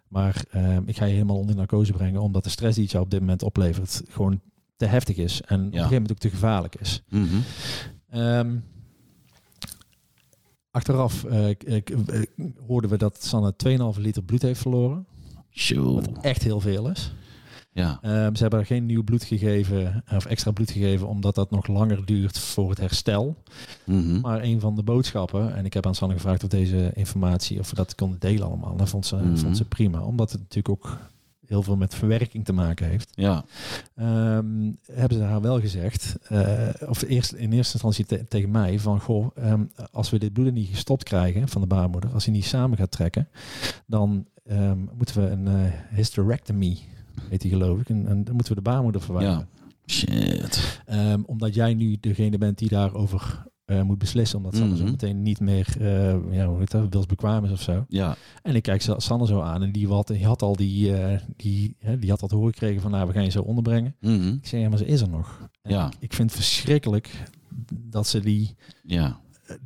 Maar um, ik ga je helemaal onder narcose brengen, omdat de stress die het jou op dit moment oplevert, gewoon te heftig is en ja. op een gegeven moment ook te gevaarlijk is. Mm-hmm. Um, achteraf uh, ik, ik, ik, hoorden we dat Sanne twee komma vijf liter bloed heeft verloren. Sure. Wat echt heel veel is. Ja. Uh, ze hebben er geen nieuw bloed gegeven of extra bloed gegeven, omdat dat nog langer duurt voor het herstel. Mm-hmm. Maar een van de boodschappen, en ik heb aan Sanne gevraagd of deze informatie, of we dat konden delen allemaal. En dat vond ze, mm-hmm. vond ze prima, omdat het natuurlijk ook heel veel met verwerking te maken heeft. Ja. Um, hebben ze haar wel gezegd, uh, of eerst in eerste instantie te, tegen mij, van goh, um, als we dit bloeden niet gestopt krijgen van de baarmoeder, als hij niet samen gaat trekken, dan um, moeten we een uh, hysterectomy, heet die geloof ik, en, en dan moeten we de baarmoeder verwijderen. Ja. Shit. Um, omdat jij nu degene bent die daarover uh, moet beslissen, omdat Sanne mm-hmm. zo meteen niet meer uh, ja, hoe heet dat, wilsbekwaam is of zo. Ja. En ik kijk Sanne zo aan en die, wat, die had al die, uh, die, hè, die had dat horen gekregen van, nou, we gaan je zo onderbrengen. Mm-hmm. Ik zeg, ja, maar ze is er nog. En ja. ik, ik vind het verschrikkelijk dat ze die... Ja.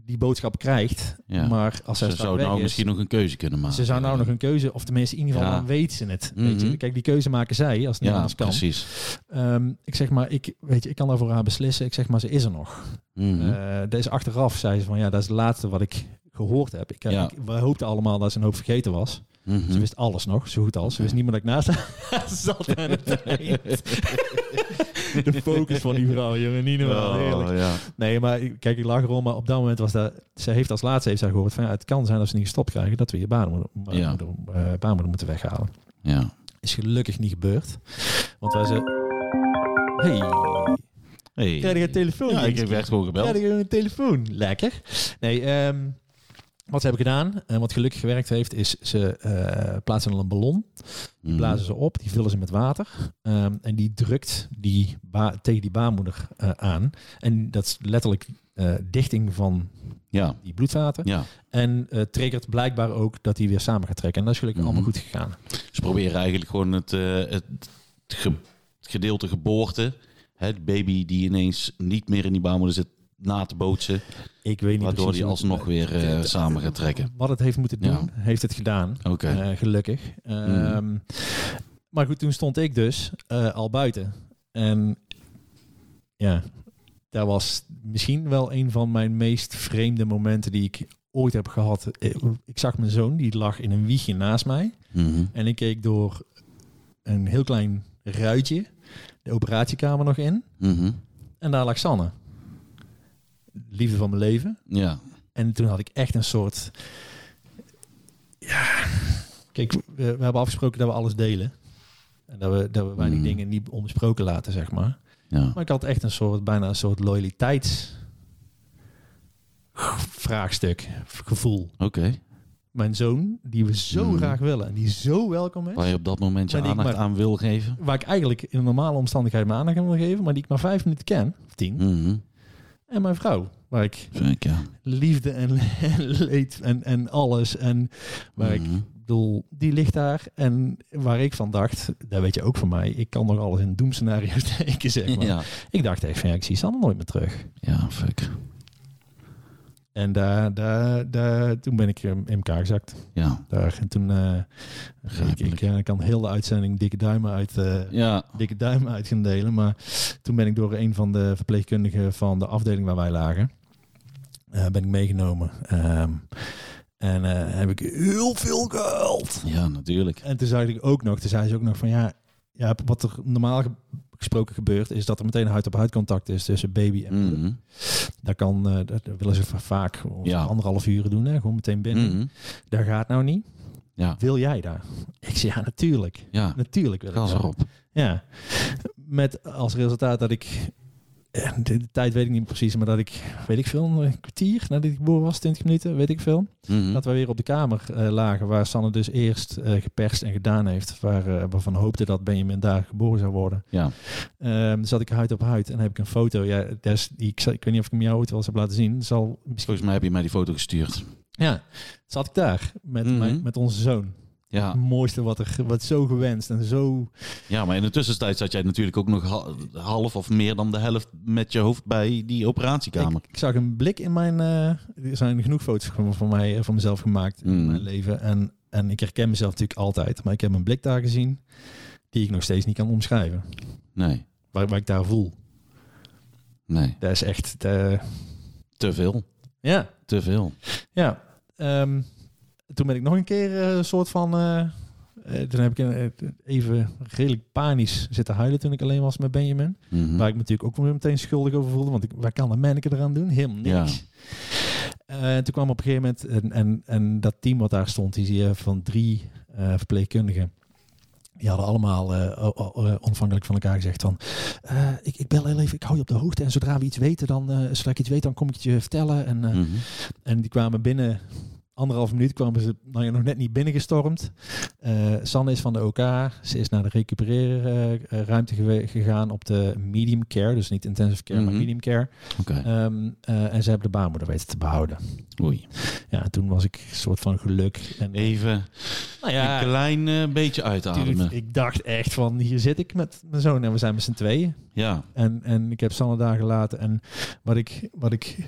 die boodschap krijgt, ja. maar als ze zou nou is, misschien nog een keuze kunnen maken. Ze zou nou ja. nog een keuze, of tenminste in ieder geval ja. dan weet ze het. Mm-hmm. Weet je? Kijk, die keuze maken zij als het ja, niet anders precies. kan. Um, ik zeg maar, ik weet je, ik kan daar voor haar beslissen. Ik zeg maar, ze is er nog. Mm-hmm. Uh, deze achteraf zei ze van, ja, dat is het laatste wat ik gehoord heb. Ik, heb ja. ik, we hoopten allemaal dat ze een hoop vergeten was. Mm-hmm. Ze wist alles nog, zo goed als. Ze wist niet meer dat ik naast haar zat aan het eind. De focus van die vrouw, jongen, niet normaal. Oh, ja. Nee, maar kijk, ik lag erom, maar op dat moment was dat... Ze heeft als laatste heeft zij gehoord van, ja, het kan zijn dat ze niet gestopt krijgen, dat we je baarmoeder, baarmoeder, ja. baarmoeder moeten weghalen. Ja. Is gelukkig niet gebeurd. Want wij ze... Hey... hey. Krijg je een telefoon? Ja, ik heb echt gewoon gebeld. Krijg je een telefoon? Lekker. Nee, um, wat ze hebben gedaan, en wat gelukkig gewerkt heeft, is ze uh, plaatsen een ballon. Die blazen ze op, die vullen ze met water. Um, en die drukt die ba- tegen die baarmoeder uh, aan. En dat is letterlijk uh, dichting van ja. die bloedvaten. Ja. En uh, triggert blijkbaar ook dat die weer samen gaat trekken. En dat is gelukkig mm-hmm. allemaal goed gegaan. Ze proberen eigenlijk gewoon het, uh, het ge- gedeelte geboorte, het baby die ineens niet meer in die baarmoeder zit, na te bootsen. Ik weet niet waardoor die alsnog weer uh, samen gaat trekken. Wat het heeft moeten doen, ja. heeft het gedaan. Okay. Uh, gelukkig. Uh, mm. Maar goed, toen stond ik dus uh, al buiten. En ja, dat was misschien wel een van mijn meest vreemde momenten die ik ooit heb gehad. Ik zag mijn zoon, die lag in een wiegje naast mij. Mm-hmm. En ik keek door een heel klein ruitje de operatiekamer nog in. Mm-hmm. En daar lag Sanne. Liefde van mijn leven. Ja. En toen had ik echt een soort... Ja. Kijk, we, we hebben afgesproken dat we alles delen. En dat we, dat we weinig mm. dingen niet onbesproken laten, zeg maar. Ja. Maar ik had echt een soort, bijna een soort loyaliteitsvraagstuk, gevoel. Oké. Okay. Mijn zoon, die we zo mm. graag willen en die zo welkom is. Waar je op dat moment je aandacht maar, aan wil geven. Waar ik eigenlijk in een normale omstandigheid mijn aandacht aan wil geven, maar die ik maar vijf minuten ken, of tien. Mm-hmm. En mijn vrouw, waar ik Frank, ja. liefde en leed en, en alles. En waar mm-hmm. ik bedoel, die ligt daar. En waar ik van dacht, dat weet je ook van mij. Ik kan nog alles in doemscenario's denken, zeg maar. Ja. Ik dacht echt van, ja, ik zie Sanne nooit meer terug. Ja, fuck. En daar, daar, daar, toen ben ik in elkaar gezakt. Ja. Daar, en toen uh, ik, ik, ik kan heel de uitzending dikke duimen uit uh, ja. dikke duimen uit gaan delen. Maar toen ben ik door een van de verpleegkundigen van de afdeling waar wij lagen, uh, ben ik meegenomen. Um, en uh, heb ik heel veel geld. Ja, natuurlijk. En toen zei ik ook nog, toen zei ze ook nog van ja, ja wat er normaal ge- gesproken gebeurt, is dat er meteen huid-op-huid contact is tussen baby en moeder. Mm-hmm. Daar kan, uh, dat willen ze vaak ja. anderhalf uur doen, hè? Gewoon meteen binnen. Mm-hmm. Daar gaat nou niet. Ja. Wil jij daar? Ik zei, ja, natuurlijk. Ja. Natuurlijk wil Gas ik erop. Ja. Met als resultaat dat ik, de, de tijd weet ik niet precies, maar dat ik, weet ik veel, een kwartier nadat ik geboren was, twintig minuten, weet ik veel, mm-hmm. dat we weer op de kamer uh, lagen, waar Sanne dus eerst uh, geperst en gedaan heeft, waar, uh, waarvan hoopte dat Benjamin daar geboren zou worden. Ja. Um, zat ik huid op huid en heb ik een foto. Ja, des, die, ik, ik weet niet of ik hem jou ooit wel eens heb laten zien. Zal, Volgens mij heb je mij die foto gestuurd. Ja, zat ik daar met, mm-hmm. mijn, met onze zoon. Ja. Het mooiste wat er wat zo gewenst en zo... Ja, maar in de tussentijd zat jij natuurlijk ook nog half of meer dan de helft met je hoofd bij die operatiekamer. Ik, ik zag een blik in mijn... Uh, er zijn genoeg foto's van, mij, van mezelf gemaakt mm. in mijn leven. En, en ik herken mezelf natuurlijk altijd. Maar ik heb een blik daar gezien die ik nog steeds niet kan omschrijven. Nee. Waar, waar ik daar voel. Nee. Dat is echt... Uh... Te veel. Ja. Te veel. Ja. Um, toen ben ik nog een keer een uh, soort van... Uh, uh, toen heb ik uh, even redelijk panisch zitten huilen toen ik alleen was met Benjamin. Mm-hmm. Waar ik me natuurlijk ook meteen schuldig over voelde. Want ik, waar kan een manneke eraan doen? Helemaal niks. Ja. Uh, toen kwam op een gegeven moment... En, en, en dat team wat daar stond, die zie je van drie uh, verpleegkundigen... Die hadden allemaal uh, uh, onafhankelijk van elkaar gezegd van... Uh, ik, ik bel heel even, ik hou je op de hoogte. En zodra we iets weten, dan, uh, zodra ik iets weet, dan kom ik het je vertellen. En, uh, mm-hmm. en die kwamen binnen... Anderhalf minuut kwamen ze nou ja, nog net niet binnengestormd. Uh, Sanne is van de O K. Ze is naar de recupereerruimte uh, gewe- gegaan op de medium care. Dus niet intensive care, mm-hmm. maar medium care. Okay. Um, uh, en ze hebben de baarmoeder weten te behouden. Oei. Ja, toen was ik een soort van geluk. En even nou ja, een klein uh, beetje uitademen. Dude, ik dacht echt van, hier zit ik met mijn zoon en we zijn met z'n tweeën. Ja. En, en ik heb Sanne daar gelaten. En wat ik... Wat ik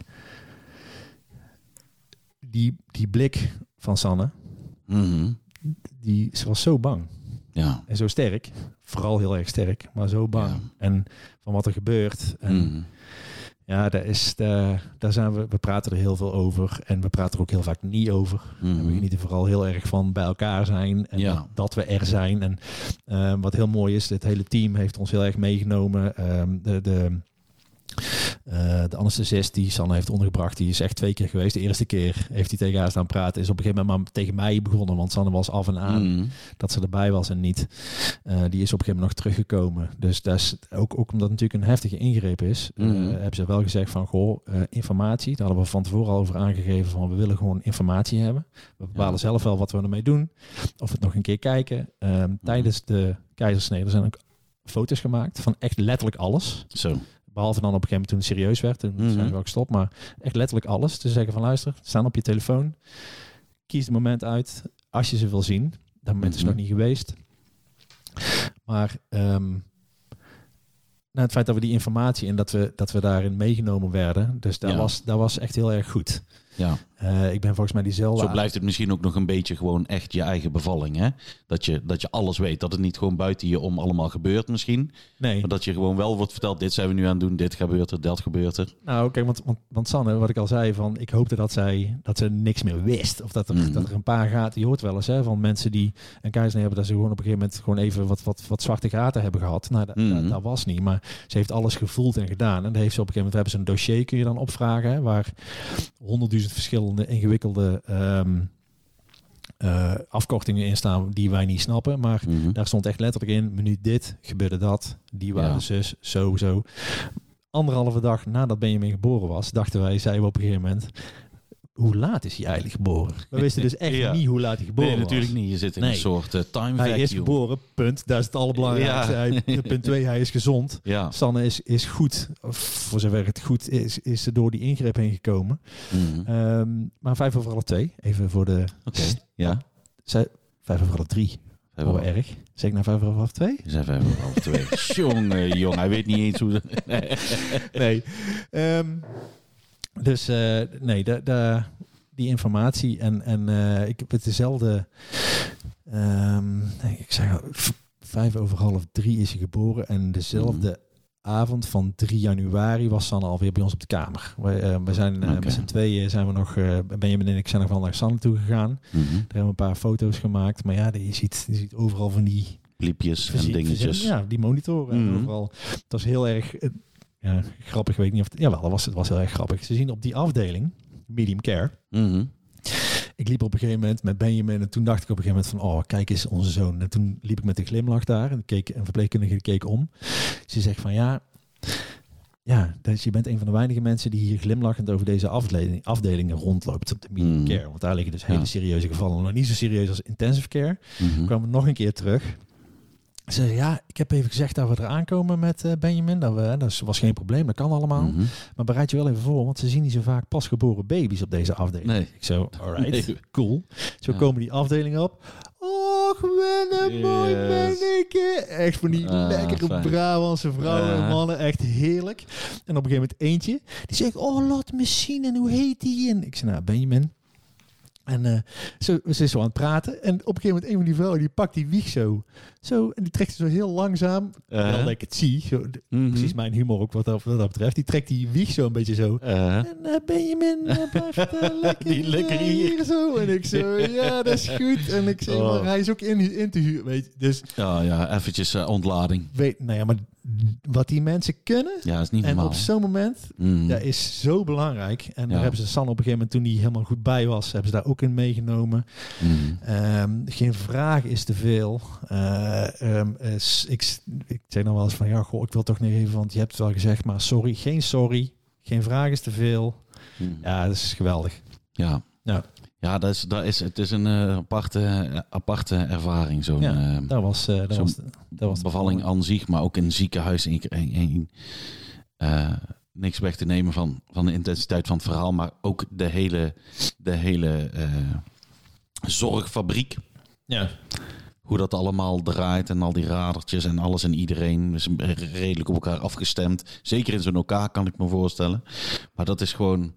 Die, die blik van Sanne, mm-hmm. die, ze was zo bang. Ja. En zo sterk. Vooral heel erg sterk, maar zo bang. Ja. En van wat er gebeurt. En mm-hmm. Ja, daar, is de, daar zijn we, we praten er heel veel over. En we praten er ook heel vaak niet over. Mm-hmm. En we genieten vooral heel erg van bij elkaar zijn. En ja. dat, dat we er zijn. En um, wat heel mooi is, het hele team heeft ons heel erg meegenomen. Um, de... de Uh, de anesthesist die Sanne heeft ondergebracht, die is echt twee keer geweest. De eerste keer heeft hij tegen haar staan praten. Is op een gegeven moment maar tegen mij begonnen, want Sanne was af en aan mm. dat ze erbij was en niet. Uh, die is op een gegeven moment nog teruggekomen. Dus dat is ook, ook omdat het natuurlijk een heftige ingreep is, mm. uh, hebben ze wel gezegd van, goh, uh, informatie. Daar hadden we van tevoren al over aangegeven van, we willen gewoon informatie hebben. We bepalen ja. zelf wel wat we ermee doen. Of we het nog een keer kijken. Uh, mm. Tijdens de keizersnede zijn ook foto's gemaakt van echt letterlijk alles. Zo. Behalve dan op een gegeven moment toen het serieus werd. Toen mm-hmm. zijn we ook stop. Maar echt letterlijk alles. Te zeggen van luister, staan op je telefoon. Kies het moment uit. Als je ze wil zien. Dat moment mm-hmm. is nog niet geweest. Maar um, nou, het feit dat we die informatie en dat we, dat we daarin meegenomen werden. Dus daar, ja. was, daar was echt heel erg goed. Ja. Uh, ik ben volgens mij diezelfde... Zo blijft het misschien ook nog een beetje gewoon echt je eigen bevalling, hè? Dat je, dat je alles weet. Dat het niet gewoon buiten je om allemaal gebeurt misschien. Nee. Maar dat je gewoon wel wordt verteld, dit zijn we nu aan het doen, dit gebeurt er, dat gebeurt er. Nou, oké, want, want, want Sanne, wat ik al zei, van ik hoopte dat zij dat ze niks meer wist. Of dat er, mm. dat er een paar gaten... Je hoort wel eens, hè, van mensen die een keizersnee hebben, dat ze gewoon op een gegeven moment gewoon even wat, wat, wat zwarte gaten hebben gehad. Nou, dat, mm. dat, dat was niet. Maar ze heeft alles gevoeld en gedaan. En dat heeft ze op een gegeven moment... We hebben ze een dossier, kun je dan opvragen, hè, waar honderdduizend verschillende ingewikkelde um, uh, afkortingen in staan die wij niet snappen, maar mm-hmm. daar stond echt letterlijk in, minuut dit, gebeurde dat, die waren ja. zus, zo, zo. Anderhalve dag nadat Benjamin geboren was, dachten wij, zeiden we op een gegeven moment, hoe laat is hij eigenlijk geboren? We wisten dus echt ja. niet hoe laat hij geboren nee, was. Nee, natuurlijk niet. Je zit in nee. een soort uh, time vacuum. Hij is geboren, punt. Dat is het allerbelangrijkste. Ja. Hij, punt twee, hij is gezond. Ja. Sanne is, is goed. Of, voor zover het goed is, is ze door die ingreep heen gekomen. Mm-hmm. Um, maar vijf over alle twee. Even voor de... Oké, ja. Zij, vijf over alle drie. Oh, erg. Zeg ik nou vijf over half twee? We zijn vijf over half twee. Jongen, jongen. Hij weet niet eens hoe... De... nee. nee. Um, Dus uh, nee, de, de, die informatie en, en uh, ik heb het dezelfde, um, ik zeg al, vijf over half drie is hij geboren en dezelfde mm-hmm. avond van drie januari was Sanne alweer bij ons op de kamer. We, uh, we zijn uh, okay. met z'n tweeën zijn we nog, uh, Benjamin en ik zijn nog wel naar Sanne toe gegaan. Mm-hmm. Daar hebben we een paar foto's gemaakt, maar ja, je ziet, je ziet overal van die... Bliepjes en verzie- dingetjes. Verzien, ja, die monitoren mm-hmm. en overal. Het was heel erg... Ja, grappig, weet ik niet of... Het, jawel, dat was, het was heel erg grappig. Ze zien op die afdeling, medium care... Mm-hmm. Ik liep op een gegeven moment met Benjamin en toen dacht ik op een gegeven moment van... Oh, kijk eens, onze zoon. En toen liep ik met een glimlach daar en keek, een verpleegkundige keek om. Ze zegt van ja... Ja, dus je bent een van de weinige mensen die hier glimlachend over deze afdeling, afdelingen rondloopt op de medium mm-hmm. care. Want daar liggen dus ja. hele serieuze gevallen. Nog niet zo serieus als intensive care. Mm-hmm. Kwamen nog een keer terug... Ze zei, ja, ik heb even gezegd dat we eraan komen met uh, Benjamin. Dat, we, dat was geen probleem, dat kan allemaal. Mm-hmm. Maar bereid je wel even voor, want ze zien niet zo vaak pasgeboren baby's op deze afdeling. Nee. Ik zo, alright, nee. cool. Zo ja. komen die afdelingen op. Och, wat een yes. mooi manneke. Echt van die ah, lekkere fijn. Brabantse vrouwen en ah. mannen. Echt heerlijk. En op een gegeven moment eentje, die zegt, oh, laat me zien en hoe heet die? En ik zei, nou, Benjamin. En uh, ze, ze is zo aan het praten. En op een gegeven moment, een van die vrouwen, die pakt die wieg zo. Zo, en die trekt ze zo heel langzaam. Uh-huh. Wel dat ik het zie. Zo, de, mm-hmm. Precies mijn humor ook wat dat, wat dat betreft. Die trekt die wieg zo een beetje zo. Uh-huh. En uh, Benjamin, uh, blijft uh, lekker, die lekker hier. hier zo. En ik zo, ja, dat is goed. En ik zeg, oh. maar hij is ook in, in te huur, weet je. Dus, ja, ja, eventjes uh, ontlading. Weet, nou ja, maar wat die mensen kunnen. Ja, is niet normaal. En op zo'n moment, mm. dat is zo belangrijk. En ja. daar hebben ze Sanne op een gegeven moment, toen die helemaal goed bij was, hebben ze daar ook in meegenomen. Mm. Um, geen vraag is te veel. Uh, um, uh, ik, ik zeg nou wel eens van, ja, goh, ik wil toch nog even, want je hebt het wel gezegd, maar sorry, geen sorry. Geen vraag is te veel. Mm. Ja, dat is geweldig. Ja, ja. Ja, dat is, dat is, het is een uh, aparte, aparte ervaring. Zo'n, ja, dat was, uh, dat zo'n was, dat was bevalling aan zich, maar ook in een ziekenhuis. In, in, in, uh, niks weg te nemen van, van de intensiteit van het verhaal, maar ook de hele, de hele uh, zorgfabriek. Ja. Hoe dat allemaal draait en al die radertjes en alles en iedereen is redelijk op elkaar afgestemd. Zeker in zo'n elkaar kan ik me voorstellen. Maar dat is gewoon...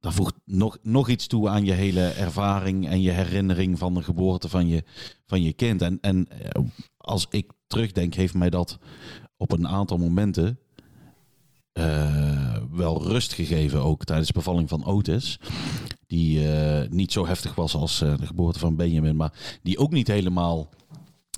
Dat voegt nog, nog iets toe aan je hele ervaring en je herinnering van de geboorte van je, van je kind. En, en als ik terugdenk, heeft mij dat op een aantal momenten uh, wel rust gegeven. Ook tijdens de bevalling van Otis. Die uh, niet zo heftig was als uh, de geboorte van Benjamin. Maar die ook niet helemaal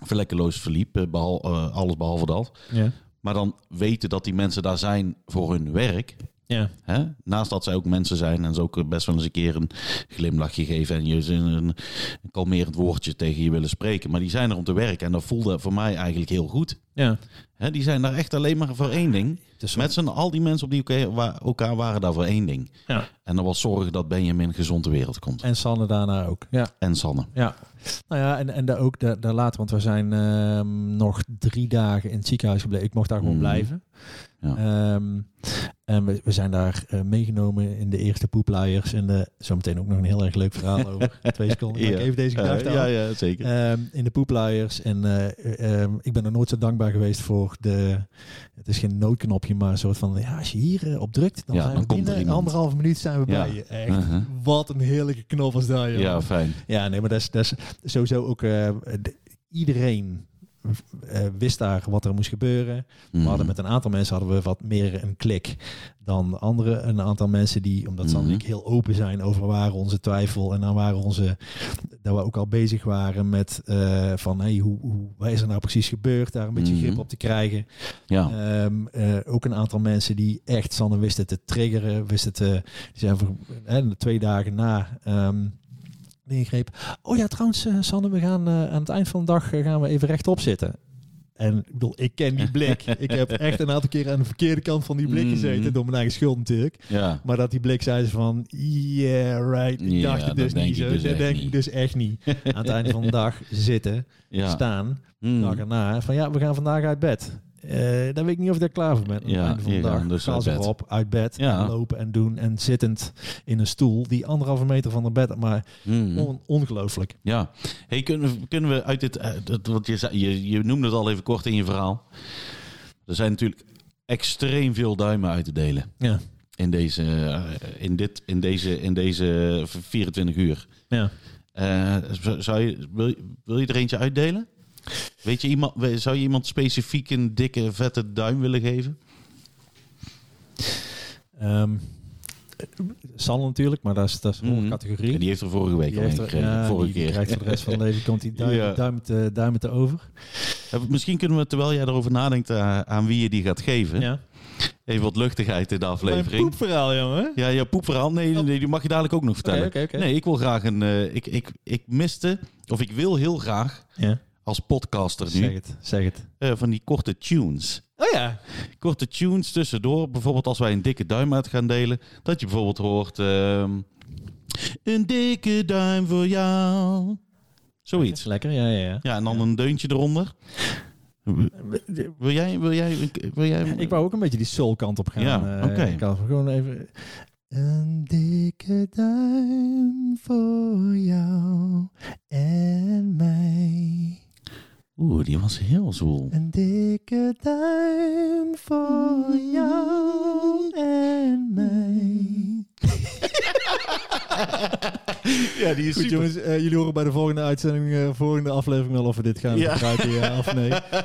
vlekkeloos verliep. Behal, uh, alles behalve dat. Ja. Maar dan weten dat die mensen daar zijn voor hun werk... Ja. Hè? Naast dat zij ook mensen zijn en ze ook best wel eens een keer een glimlachje geven en je een kalmerend woordje tegen je willen spreken. Maar die zijn er om te werken en dat voelde voor mij eigenlijk heel goed. Ja. Hè? Die zijn daar echt alleen maar voor één ding. Dus met z'n al die mensen op die elkaar waren daar voor één ding. Ja. En dat was zorgen dat Benjamin gezond ter wereld komt. En Sanne daarna ook. Ja. En Sanne. Ja. Nou ja, en, en daar ook daar, daar later, want we zijn uh, nog drie dagen in het ziekenhuis gebleven. Ik mocht daar gewoon mm. blijven. Ja. Um, en we, we zijn daar uh, meegenomen in de eerste poepluiers. En de, zometeen ook nog een heel erg leuk verhaal over twee seconden. Ja. Ik even deze gedachte uh, ja, ja, zeker. Um, in de poepluiers. En uh, um, ik ben er nooit zo dankbaar geweest voor de... Het is geen noodknopje, maar een soort van... Ja, als je hier uh, op drukt, dan ja, zijn dan we komt binnen. Er anderhalve minuut zijn we ja. bij je. Echt, uh-huh. Wat een heerlijke knop was daar. Joh. Ja, fijn. Ja, nee, maar dat is, dat is sowieso ook... Uh, de, iedereen... Uh, wist daar wat er moest gebeuren. Mm. We hadden met een aantal mensen hadden we wat meer een klik dan andere. Een aantal mensen die, omdat ze mm. natuurlijk heel open zijn over waar onze twijfel en dan waren onze dat we ook al bezig waren met uh, van hey, hoe, hoe wat is er nou precies gebeurd? Daar een beetje mm. grip op te krijgen. Ja. Um, uh, ook een aantal mensen die echt Sanne wisten te triggeren, wisten te die zijn voor, eh, twee dagen na. Um, ingreep. Oh ja, trouwens, uh, Sanne, we gaan uh, aan het eind van de dag uh, gaan we even rechtop zitten. En ik bedoel, ik ken die blik. Ik heb echt een aantal keren aan de verkeerde kant van die blik gezeten. Mm-hmm. Door mijn eigen schuld natuurlijk. Ja. Maar dat die blik zei ze van, yeah, right. Ik dacht ja, het dus niet zo. Dus dat denk niet. Ik dus echt niet. Aan het einde van de dag zitten, ja. staan, mm. dag erna. Van ja, we gaan vandaag uit bed. Uh, dan weet ik niet of ik daar klaar voor ben. Aan ja, het einde van de dag dus uit bed. Op, uit bed ja. en lopen en doen en zittend in een stoel die anderhalve meter van de bed, maar mm. on, ongelooflijk. Ja, hey, kunnen we, kunnen we uit dit, uit, wat je, zei, je, je noemde het al even kort in je verhaal. Er zijn natuurlijk extreem veel duimen uit te delen ja. in deze, in dit, in deze, in deze vierentwintig uur. Ja. Uh, zou je, wil, wil je er eentje uitdelen? Weet je iemand, zou je iemand specifiek een dikke, vette duim willen geven? Um, Sanne natuurlijk, maar dat is, dat is een mm-hmm. categorie. En die heeft er vorige week al gekregen. Ja, vorige keer. Krijgt voor de rest van het leven komt die duim, ja. duim, te, duim te over. Misschien kunnen we, terwijl jij erover nadenkt uh, aan wie je die gaat geven... Ja. Even wat luchtigheid in de aflevering. Mijn poepverhaal, jongen. Ja, jouw poepverhaal. Nee, nee, die mag je dadelijk ook nog vertellen. Okay, okay, okay. Nee, ik wil graag een... Uh, ik, ik, ik miste, of ik wil heel graag... Ja. Als podcaster nu. Zeg het, zeg het. Uh, van die korte tunes. Oh ja. Korte tunes tussendoor. Bijvoorbeeld als wij een dikke duim uit gaan delen. Dat je bijvoorbeeld hoort... Uh, een dikke duim voor jou. Zoiets. Lekker, ja, ja. Ja, ja en dan ja. een deuntje eronder. Wil jij... Wil jij, wil jij... Ja, ik wou ook een beetje die soul kant op gaan. Ja, uh, oké. Okay. Gewoon even... Een dikke duim voor jou en mij. Oeh, die was heel zwoel. Een dikke duim voor jou en mij. Ja, die is goed, super. Jongens, uh, jullie horen bij de volgende uitzending, uh, volgende aflevering wel of we dit gaan ja. gebruiken, ja, of nee. En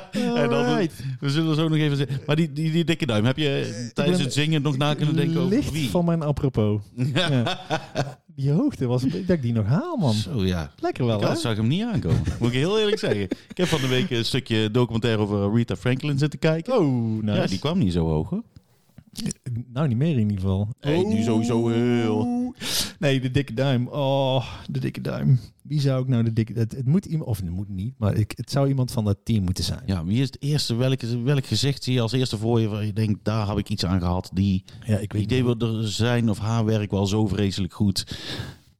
dan, we zullen er zo nog even zeggen. Maar die, die, die dikke duim, heb je tijdens het zingen nog na kunnen denken over wie? Licht van mijn apropos. Ja. Die hoogte was, ik denk die nog haal, man. Zo ja. Lekker wel, hè? Dat zag hem niet aankomen. Moet ik heel eerlijk zeggen. Ik heb van de week een stukje documentaire over Rita Franklin zitten kijken. Oh, nice. Ja, die kwam niet zo hoog, hoor. Nou, niet meer in ieder geval. Nee, oh. Nu sowieso heel... Nee, de dikke duim. Oh, de dikke duim. Wie zou ik nou de dikke... Het, het moet iemand... Of het moet niet, maar ik, het zou iemand van dat team moeten zijn. Ja, wie is het eerste? Welk, welk gezicht zie je als eerste voor je... waar je denkt, daar heb ik iets aan gehad. Die ja, ik weet die deed wel zijn of haar werk wel zo vreselijk goed.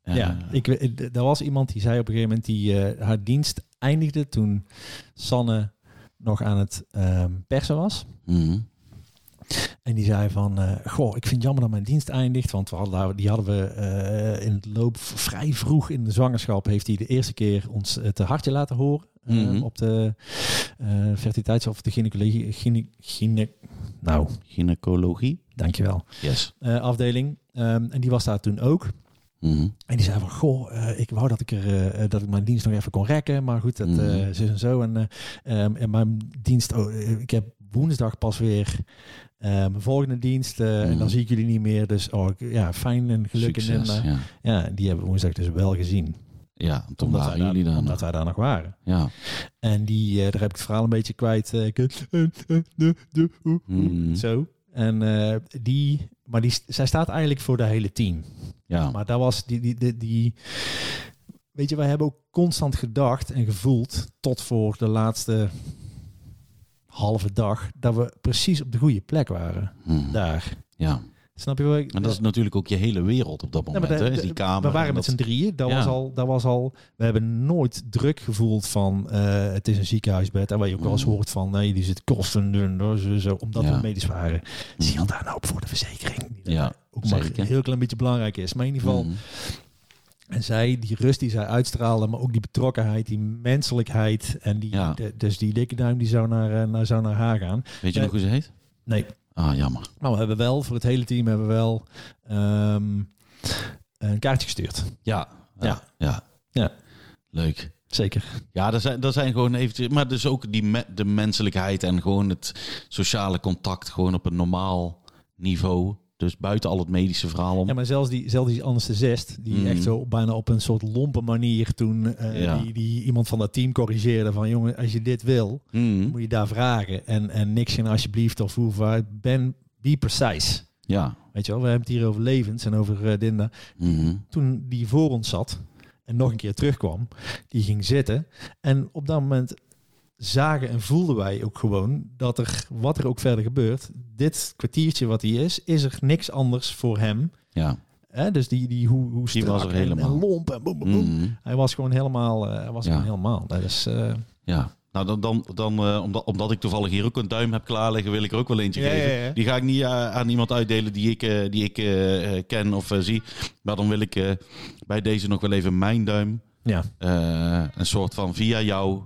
Uh, ja, ik, er was iemand die zei op een gegeven moment... die uh, haar dienst eindigde toen Sanne nog aan het uh, persen was... Mm-hmm. En die zei van, uh, goh, ik vind jammer dat mijn dienst eindigt. Want we hadden, die hadden we uh, in het loop vrij vroeg in de zwangerschap... heeft hij de eerste keer ons het hartje laten horen. Uh, mm-hmm. Op de uh, fertiliteits- of de gynaecologie... Gyne, gyne, nou, gynaecologie. Dankjewel. Yes. Uh, afdeling. Um, en die was daar toen ook. Mm-hmm. En die zei van, goh, uh, ik wou dat ik, er, uh, dat ik mijn dienst nog even kon rekken. Maar goed, dat mm-hmm. uh, is en zo. En, uh, um, en mijn dienst... Oh, ik heb woensdag pas weer... Uh, mijn volgende dienst uh, mm. en dan zie ik jullie niet meer, dus oh, ja, fijn en gelukkig. Succes, en, uh, ja. ja, die hebben we woensdag dus wel gezien. Ja, omdat, omdat, wij, jullie daar, omdat wij daar nog waren. Ja. En die, uh, daar heb ik het verhaal een beetje kwijt. Uh, zo. En uh, die, maar die, zij staat eigenlijk voor de hele team. Ja. Maar daar was die, die, die, die, weet je, wij hebben ook constant gedacht en gevoeld tot voor de laatste halve dag, dat we precies op de goede plek waren. Hmm. Daar. Ja. Snap je wel? En dat is natuurlijk ook je hele wereld op dat moment. Ja, de, de, hè? Die kamer, we waren met dat... z'n drieën. Dat, ja. was al, dat was al... We hebben nooit druk gevoeld van... Uh, het is een ziekenhuisbed. En waar je ook wel eens hoort van... Nee, die zit kosten. Zo, omdat ja. we medisch waren. Zie je daar nou op voor de verzekering? Dat ja, ook zeker. Maar een heel klein beetje belangrijk is. Maar in ieder geval... Hmm. En zij, die rust die zij uitstraalde, maar ook die betrokkenheid, die menselijkheid. En die, ja. de, dus die dikke duim die zou naar, naar, zou naar haar gaan. Weet je uh, nog hoe ze heet? Nee. Ah, jammer. Maar we hebben wel, voor het hele team hebben we wel um, een kaartje gestuurd. Ja. Ja. Ja. ja. ja. Leuk. Zeker. Ja, dat zijn, dat zijn gewoon eventjes... Maar dus ook die me, de menselijkheid en gewoon het sociale contact gewoon op een normaal niveau... Dus buiten al het medische verhaal om. Ja, maar zelfs die, zelfs die Anders de Zest, die mm. echt zo bijna op een soort lompe manier toen uh, ja. die, die iemand van dat team corrigeerde van jongen, als je dit wil, mm. moet je daar vragen. En, en niks in alsjeblieft of hoe vaak. Ben, be precise. Ja. Weet je wel, we hebben het hier over levens en over uh, Dinda. Mm-hmm. Toen die voor ons zat en nog een keer terugkwam, die ging zitten. En op dat moment zagen en voelden wij ook gewoon dat er, wat er ook verder gebeurt, dit kwartiertje wat hij is, is er niks anders voor hem. Ja. He, dus die, die hoe, hoe strak die was er en, helemaal. En lomp en boem, boem, boem. Mm. Hij was gewoon helemaal, uh, hij was ja. gewoon helemaal. Dat is, uh... ja. Nou, dan, dan, dan uh, omdat, omdat ik toevallig hier ook een duim heb klaarleggen, wil ik er ook wel eentje ja, geven. Ja, ja. Die ga ik niet uh, aan iemand uitdelen die ik, uh, die ik uh, ken of uh, zie. Maar dan wil ik uh, bij deze nog wel even mijn duim. Ja. Uh, een soort van via jou...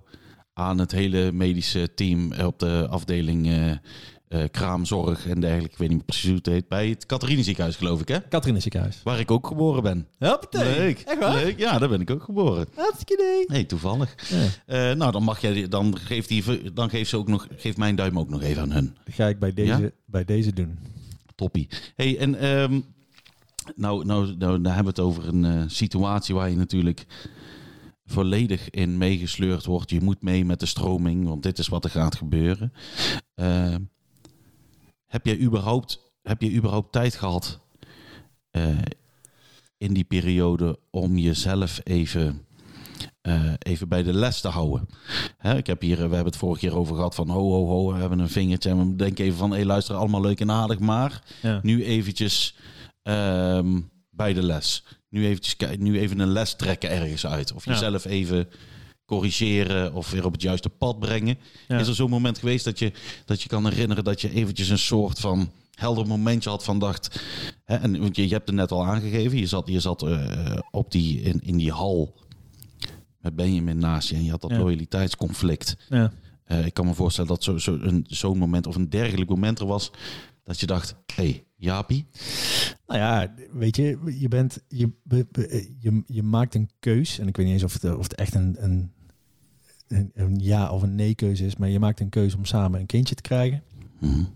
aan het hele medische team op de afdeling uh, uh, kraamzorg en dergelijke. Ik weet niet meer precies hoe het heet. Bij het Catharina ziekenhuis, geloof ik, hè? Catharina ziekenhuis. Waar ik ook geboren ben. Hoppatee. Leuk. Echt waar? Leuk. Ja, daar ben ik ook geboren. Hartstikke idee. Nee, toevallig. Ja. Uh, nou, dan mag jij, dan geeft die, dan geeft ze ook nog, geeft mijn duim ook nog even aan hun. Dat ga ik bij deze, ja? bij deze doen. Toppie. Hey, en um, nou, nou, nou, daar hebben we het over een uh, situatie waar je natuurlijk volledig in meegesleurd wordt. Je moet mee met de stroming, want dit is wat er gaat gebeuren. Uh, heb jij überhaupt, heb je überhaupt tijd gehad uh, in die periode om jezelf even, uh, even bij de les te houden? Hè, ik heb hier, we hebben het vorige keer over gehad van ho, ho, ho, we hebben een vingertje en we denken even van, hé, hey, luister, allemaal leuk en aardig, maar ja. nu eventjes um, bij de les. Nu, eventjes, nu even een les trekken ergens uit. Of jezelf ja. even corrigeren of weer op het juiste pad brengen. Ja. Is er zo'n moment geweest dat je, dat je kan herinneren dat je eventjes een soort van helder momentje had van dacht... Hè, en, want je, je hebt het net al aangegeven. Je zat, je zat uh, op die, in, in die hal met Benjamin naast je. En je had dat ja. loyaliteitsconflict. Ja. Uh, ik kan me voorstellen dat zo, zo een, zo'n moment of een dergelijk moment er was... Dat je dacht, hé, hey, Japie. Nou ja, weet je, je bent, je, je, je maakt een keus. En ik weet niet eens of het, of het echt een, een, een, een ja of een nee keuze is. Maar je maakt een keuze om samen een kindje te krijgen. Mm-hmm.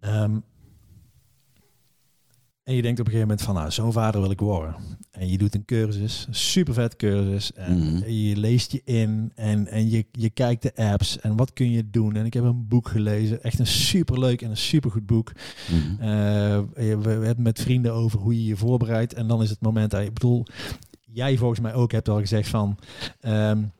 Um, en je denkt op een gegeven moment van, nou, zo'n vader wil ik worden. En je doet een cursus, een super vet cursus. En mm-hmm. je leest je in en, en je, je kijkt de apps en wat kun je doen. En ik heb een boek gelezen, echt een super leuk en een super goed boek. Mm-hmm. Uh, we, we hebben met vrienden over hoe je je voorbereidt. En dan is het moment, dat, ik bedoel, jij volgens mij ook hebt al gezegd van... Um,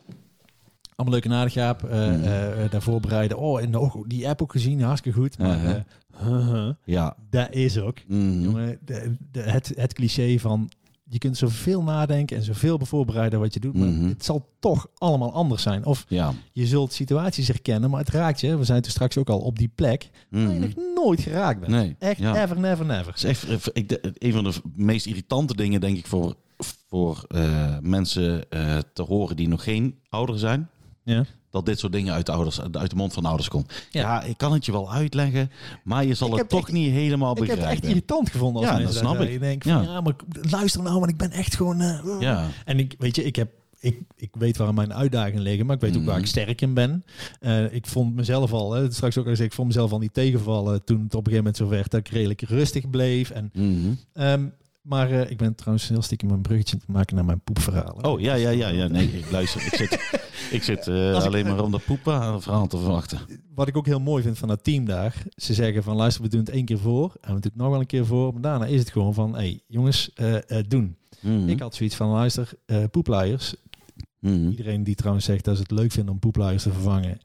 allemaal leuke en aardig, Jaap. Uh, mm. uh, daarvoor bereiden. Oh, en nog die app ook gezien. Hartstikke goed. Maar, uh-huh. Uh, uh-huh, ja. Dat is ook. Mm. Jongen, de, de, het, het cliché van... Je kunt zoveel nadenken en zoveel voorbereiden wat je doet. Maar mm-hmm. het zal toch allemaal anders zijn. Of ja. je zult situaties herkennen, maar het raakt je. We zijn toen straks ook al op die plek mm-hmm. waar je nog nooit geraakt bent. Nee, echt ja. ever, never, never. Het is echt ik, een van de meest irritante dingen, denk ik, voor, voor uh, mensen uh, te horen die nog geen ouder zijn. Ja. Dat dit soort dingen uit de, ouders, uit de mond van de ouders komt. Ja. ja, ik kan het je wel uitleggen, maar je zal het toch echt, niet helemaal begrijpen. Ik heb het echt irritant gevonden. Als ja, dat snap ik. Ik denk van, ja. ja, maar luister nou, want ik ben echt gewoon... Uh, ja. En ik weet je, ik heb... Ik, ik weet waar mijn uitdagingen liggen, maar ik weet ook mm. waar ik sterk in ben. Uh, ik vond mezelf al, hè, straks ook al gezegd, ik vond mezelf al niet tegenvallen toen het op een gegeven moment zo werd dat ik redelijk rustig bleef. En, mm-hmm. um, maar uh, ik ben trouwens heel stiekem een bruggetje te maken naar mijn poepverhalen. Oh, ja, ja, ja, ja. Nee, ik luister. Ik zit... Ik zit uh, alleen ik, maar om dat poepen verhaal te verwachten. Wat ik ook heel mooi vind van dat team daar. Ze zeggen van luister, we doen het één keer voor. En we doen het nog wel een keer voor. Maar daarna is het gewoon van, hé hey, jongens, uh, uh, doen. Mm-hmm. Ik had zoiets van, luister, uh, poepluiers. Mm-hmm. Iedereen die trouwens zegt dat ze het leuk vinden om poepluiers te vervangen. Ik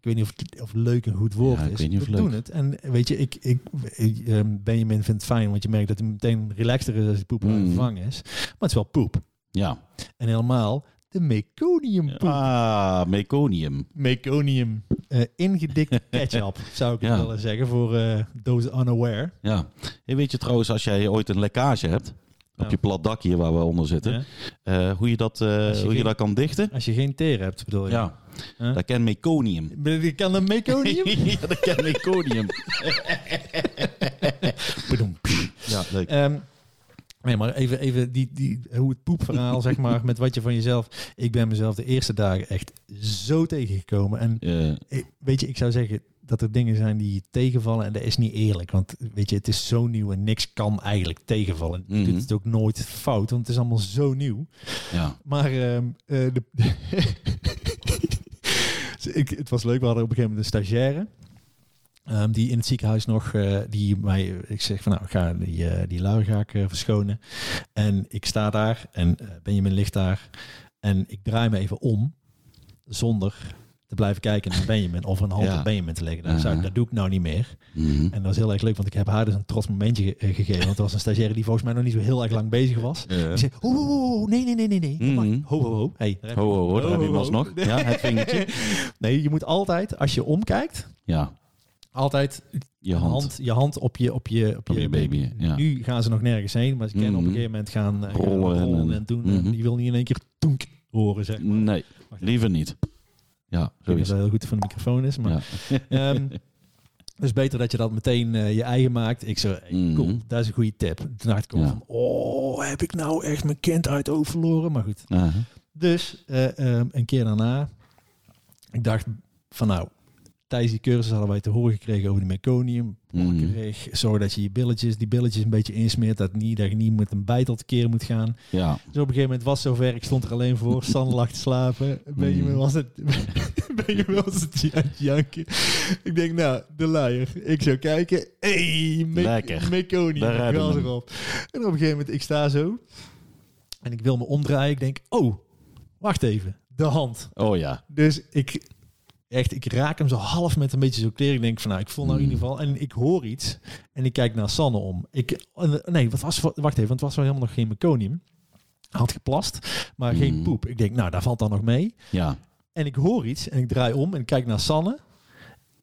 weet niet of, het, of leuk een goed woord ja, is. We doen leuk. Het. En weet je, ik, ik, ik, uh, Benjamin vindt het fijn. Want je merkt dat hij meteen relaxter is als die poepluier mm-hmm. vervangen is. Maar het is wel poep. Ja. En helemaal... De meconiumpoep. Ah, meconium. Meconium. Uh, ingedikte ketchup, zou ik ja. willen zeggen, voor uh, those unaware. Ja. Hey, weet je trouwens, als jij ooit een lekkage hebt, nou. op je plat dak hier waar we onder zitten, ja. uh, hoe, je dat, uh, je, hoe geen, je dat kan dichten? Als je geen teer hebt, bedoel je? Ja, huh? Dat kan meconium. Dat kan een meconium? Ja, dat kan meconium. Ja, leuk. Um, Nee, maar even, even die, die, hoe het poepverhaal, zeg maar, met wat je van jezelf... Ik ben mezelf de eerste dagen echt zo tegengekomen. En yeah. ik, weet je, ik zou zeggen dat er dingen zijn die tegenvallen en dat is niet eerlijk. Want weet je, het is zo nieuw en niks kan eigenlijk tegenvallen. Mm-hmm. Je doet het ook nooit fout, want het is allemaal zo nieuw. Ja. Maar um, uh, de, ik, het was leuk, we hadden op een gegeven moment een stagiaire... Um, die in het ziekenhuis nog, uh, die mij, ik zeg van nou, ga die, uh, die luier ga ik uh, verschonen. En ik sta daar en uh, Benjamin ligt daar. En ik draai me even om, zonder te blijven kijken naar Benjamin of een hand ja. op Benjamin te leggen. Dat, uh-huh. zou, dat doe ik nou niet meer. Mm-hmm. En dat is heel erg leuk, want ik heb haar dus een trots momentje ge- uh, gegeven. Want er was een stagiaire die volgens mij nog niet zo heel erg lang bezig was. Uh-huh. Die zei, ho, ho, ho, nee, nee, nee, nee, nee. Mm-hmm. Ho, ho, ho. Hey, ho, ho, ho, daar heb je hem alsnog. Ja, het vingertje. Nee, je moet altijd, als je omkijkt... Ja. Altijd je hand. hand, je hand op je, op je, op op je, je baby. baby ja. Nu gaan ze nog nergens heen, maar ze kennen mm-hmm. op een gegeven moment gaan, uh, rollen, gaan rollen en, en doen. Mm-hmm. En die wil niet in één keer toenk horen, zeg maar. Nee, liever niet. Ja, zo ik is dat heel goed van de microfoon is, maar... Ja. Um, dus beter dat je dat meteen uh, je eigen maakt. Ik zei, hey, cool, mm-hmm. dat is een goede tip. Toen dacht ik ja. van, oh, heb ik nou echt mijn kind uit oog verloren? Maar goed. Uh-huh. Dus uh, um, een keer daarna, ik dacht van nou... Tijdens die cursus hadden wij te horen gekregen over de meconium. Mm-hmm. Zorg dat je je billetjes, die billetjes een beetje insmeert. Dat, niet, dat je niet met een bijtel tekeer moet gaan. Ja. Dus op een gegeven moment was het zover. Ik stond er alleen voor. Sanne lag te slapen. Benjamin was het, Benjamin was het aan het janken. Ik denk, nou, de luier. Ik zou kijken. Hey, me- meconium. En op een gegeven moment, ik sta zo. En ik wil me omdraaien. Ik denk, oh, wacht even. De hand. Oh ja. Dus ik... Echt, ik raak hem zo half met een beetje zo'n kleren. Ik denk van, nou, ik voel nou in ieder geval... En ik hoor iets en ik kijk naar Sanne om. Ik, nee, wat was, wacht even, want het was wel helemaal nog geen meconium. Had geplast, maar mm. geen poep. Ik denk, nou, daar valt dan nog mee. Ja. En ik hoor iets en ik draai om en ik kijk naar Sanne.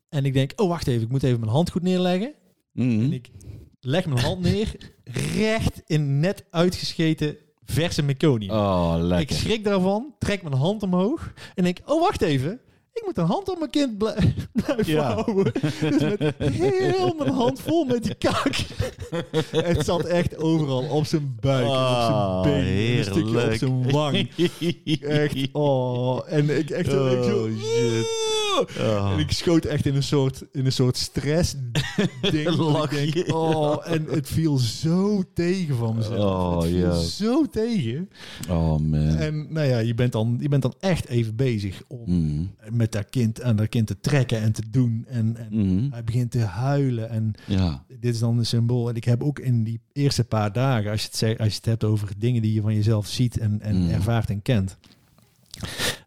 En ik denk, oh, wacht even, ik moet even mijn hand goed neerleggen. Mm. En ik leg mijn hand neer, recht in net uitgescheten... Verse meconium. Oh, lekker. Ik schrik daarvan, trek mijn hand omhoog en denk, oh, wacht even... Ik moet een hand op mijn kind blijven ja. houden. Dus met heel mijn hand vol met die kaak. Het zat echt overal. Op zijn buik, oh, op zijn been, heerlijk. Een stukje op zijn wang. Echt, oh. En ik echt oh, ik zo... Shit. Oh. En ik schoot echt in een soort, in een soort stress ding. Lachje. Denk, oh, en het viel zo tegen van mezelf. Oh, het viel yeah. zo tegen. Oh man. En nou ja, je bent dan, je bent dan echt even bezig om mm. met dat kind aan dat kind te trekken en te doen. En, en mm. hij begint te huilen. En ja. dit is dan een symbool. En ik heb ook in die eerste paar dagen, als je het, zegt, als je het hebt over dingen die je van jezelf ziet en, en mm. ervaart en kent.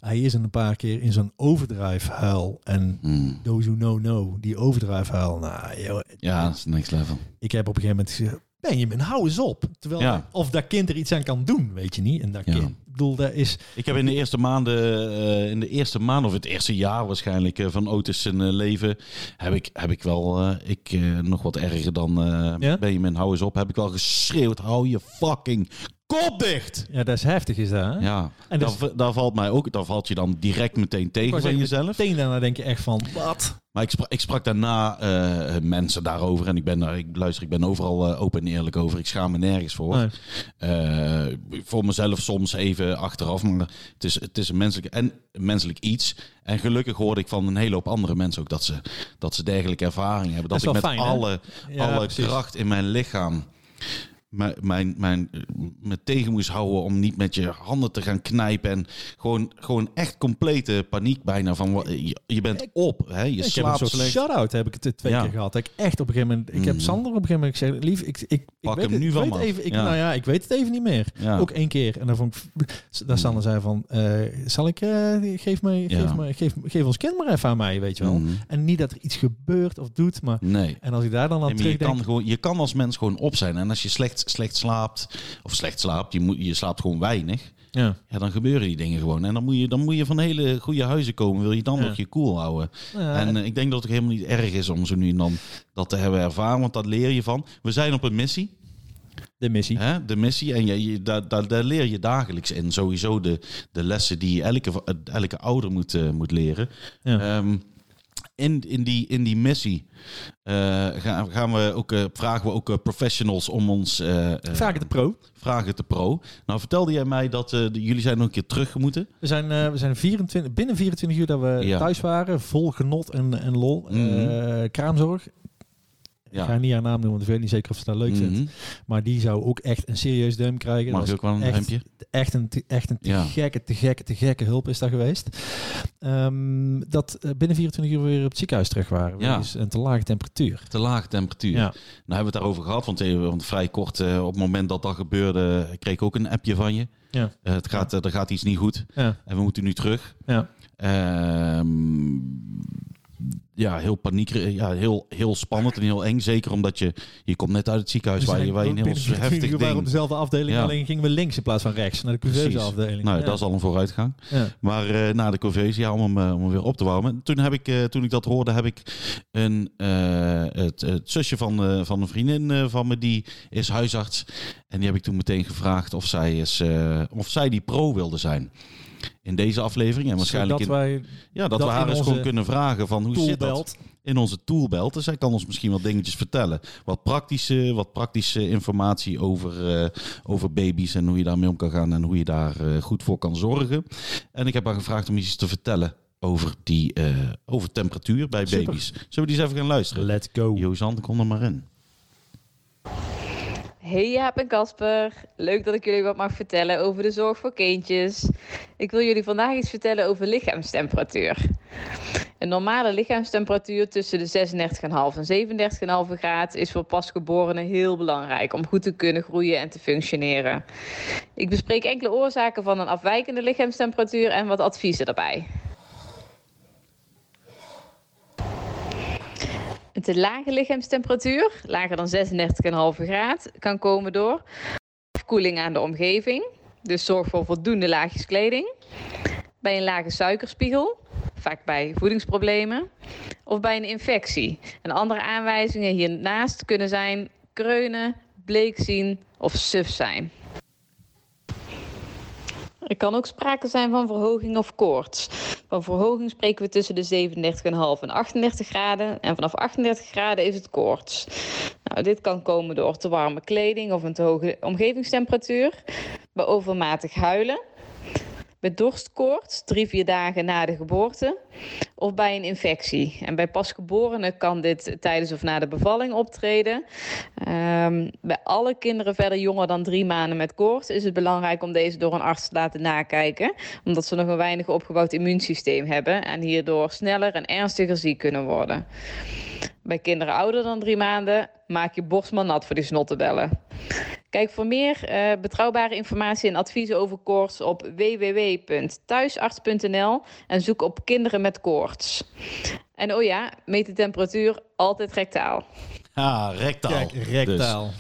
Hij is een paar keer in zo'n overdrijfhuil. En mm. those who know, know. Die overdrijfhuil. Nou, joh, ja, dat is next level. Ik heb op een gegeven moment gezegd... Benjamin, hou eens op. Terwijl ja. of dat kind er iets aan kan doen, weet je niet. En dat ja. kind, ik bedoel, dat is... Ik heb in de eerste maanden, uh, in de eerste maand of het eerste jaar waarschijnlijk uh, van Otis zijn uh, leven, heb ik, heb ik wel, uh, ik uh, nog wat erger dan uh, ja? Benjamin, hou eens op, heb ik wel geschreeuwd, hou je fucking kop dicht. Ja, dat is heftig is dat. Hè? Ja. En dus... daar, daar valt mij ook, daar valt je dan direct meteen tegen van jezelf. Meteen daarna denk je echt van, wat? Maar ik sprak, ik sprak daarna uh, mensen daarover en ik ben daar, ik luister, ik ben overal uh, open en eerlijk over. Ik schaam me nergens voor. Nee. Uh, voor mezelf soms even achteraf, maar het is, het is een menselijk en menselijk iets. En gelukkig hoorde ik van een hele hoop andere mensen ook dat ze dat ze dergelijke ervaringen hebben. Dat, dat ik met fijn, alle, ja, alle kracht in mijn lichaam mijn, mijn, mijn, me tegen moest houden om niet met je handen te gaan knijpen. En gewoon, gewoon echt complete paniek bijna. Van je, je bent ik, op, hè? Je slaapt slecht. Shout-out heb ik het twee ja. keer gehad. Ik echt op een gegeven moment... Ik mm. heb Sander op een gegeven moment gezegd... Lief, ik, ik, Pak ik weet hem nu van me. Ja. Nou ja, ik weet het even niet meer. Ja. Ook één keer. En dan vond ik... Daar Sander zei van... Uh, zal ik... Uh, geef, mij, ja. geef, mij, geef, geef ons kind maar even aan mij, weet je wel. Mm. En niet dat er iets gebeurt of doet, maar... Nee. En als ik daar dan aan terugdenk... Je kan, gewoon, je kan als mens gewoon op zijn. En als je slecht slecht slaapt, of slecht slaapt, je, moet, je slaapt gewoon weinig, ja. ja, dan gebeuren die dingen gewoon. En dan moet je, dan moet je van hele goede huizen komen, wil je dan ja. nog je cool houden. Ja, en, en ik denk dat het helemaal niet erg is om zo nu en dan dat te hebben ervaren, want dat leer je van. We zijn op een missie. De missie. Hè? De missie. En je, je, daar, daar, daar leer je dagelijks in. Sowieso de, de lessen die elke, elke ouder moet, uh, moet leren. Ja. Um, In, in, die, in die missie uh, gaan, gaan we ook, uh, vragen we ook uh, professionals om ons... Uh, vragen te pro. Vragen te pro. Nou, vertelde jij mij dat uh, de, jullie zijn nog een keer terug moeten. We zijn, uh, we zijn vierentwintig, binnen vierentwintig uur dat we ja. thuis waren. Vol genot en, en lol. Mm-hmm. Uh, kraamzorg. Ja. Ik ga niet haar naam noemen, want ik weet niet zeker of ze dat leuk vindt. Mm-hmm. Maar die zou ook echt een serieus duim krijgen. Mag je ook wel een duimpje? Echt een, te, echt een te, ja. gekke, te gekke, te gekke hulp is dat geweest. Um, dat binnen vierentwintig uur weer op het ziekenhuis terug waren. Ja. Dus een te lage temperatuur. Te lage temperatuur. Ja. Nou hebben we het daarover gehad, want, even, want vrij kort uh, op het moment dat dat gebeurde, kreeg ik ook een appje van je. Ja. Uh, het gaat, uh, er gaat iets niet goed. Ja. En we moeten nu terug. Ja. Uh, Ja, heel paniek, ja, heel, heel spannend en heel eng. Zeker omdat je, je komt net uit het ziekenhuis dus waar je, waar je een heel heftig ding... We waren op dezelfde afdeling, ja. alleen gingen we links in plaats van rechts. Naar de couveuse-afdeling. Nou, ja. dat is al een vooruitgang. Ja. Maar uh, na de couveuse, ja, om hem, om hem weer op te warmen. Toen, heb ik, uh, toen ik dat hoorde, heb ik een, uh, het, het zusje van, uh, van een vriendin uh, van me, die is huisarts. En die heb ik toen meteen gevraagd of zij, is, uh, of zij die pro wilde zijn. In deze aflevering. En waarschijnlijk in, wij, ja, dat, dat we haar eens gewoon kunnen vragen van hoe zit dat in onze toolbelt. Dus zij kan ons misschien wat dingetjes vertellen. Wat praktische, wat praktische informatie over, uh, over baby's en hoe je daarmee om kan gaan en hoe je daar uh, goed voor kan zorgen. En ik heb haar gevraagd om iets te vertellen over, die, uh, over temperatuur bij Super. baby's. Zullen we die eens even gaan luisteren? Let's go. Jozanne, kom er maar in. Hey Jaap en Casper, leuk dat ik jullie wat mag vertellen over de zorg voor kindjes. Ik wil jullie vandaag iets vertellen over lichaamstemperatuur. Een normale lichaamstemperatuur tussen de zesendertig komma vijf en zevenendertig komma vijf graden is voor pasgeborenen heel belangrijk om goed te kunnen groeien en te functioneren. Ik bespreek enkele oorzaken van een afwijkende lichaamstemperatuur en wat adviezen daarbij. Een te lage lichaamstemperatuur, lager dan zesendertig komma vijf graden, kan komen door afkoeling aan de omgeving, dus zorg voor voldoende laagjes kleding, bij een lage suikerspiegel, vaak bij voedingsproblemen, of bij een infectie. En andere aanwijzingen hiernaast kunnen zijn kreunen, bleek zien of suf zijn. Er kan ook sprake zijn van verhoging of koorts. Van verhoging spreken we tussen de zevenendertig komma vijf en achtendertig graden. En vanaf achtendertig graden is het koorts. Nou, dit kan komen door te warme kleding of een te hoge omgevingstemperatuur. Bij overmatig huilen. Bij dorstkoorts, drie, vier dagen na de geboorte. Of bij een infectie. En bij pasgeborenen kan dit tijdens of na de bevalling optreden. Um, bij alle kinderen verder jonger dan drie maanden met koorts is het belangrijk om deze door een arts te laten nakijken. Omdat ze nog een weinig opgebouwd immuunsysteem hebben. En hierdoor sneller en ernstiger ziek kunnen worden. Bij kinderen ouder dan drie maanden maak je borst maar nat voor die snottebellen. Kijk voor meer uh, betrouwbare informatie en adviezen over koorts op w w w punt thuisarts punt n l en zoek op kinderen met koorts. En oh ja, meet de temperatuur altijd rectaal. Ah, rectaal. Kijk, rectaal.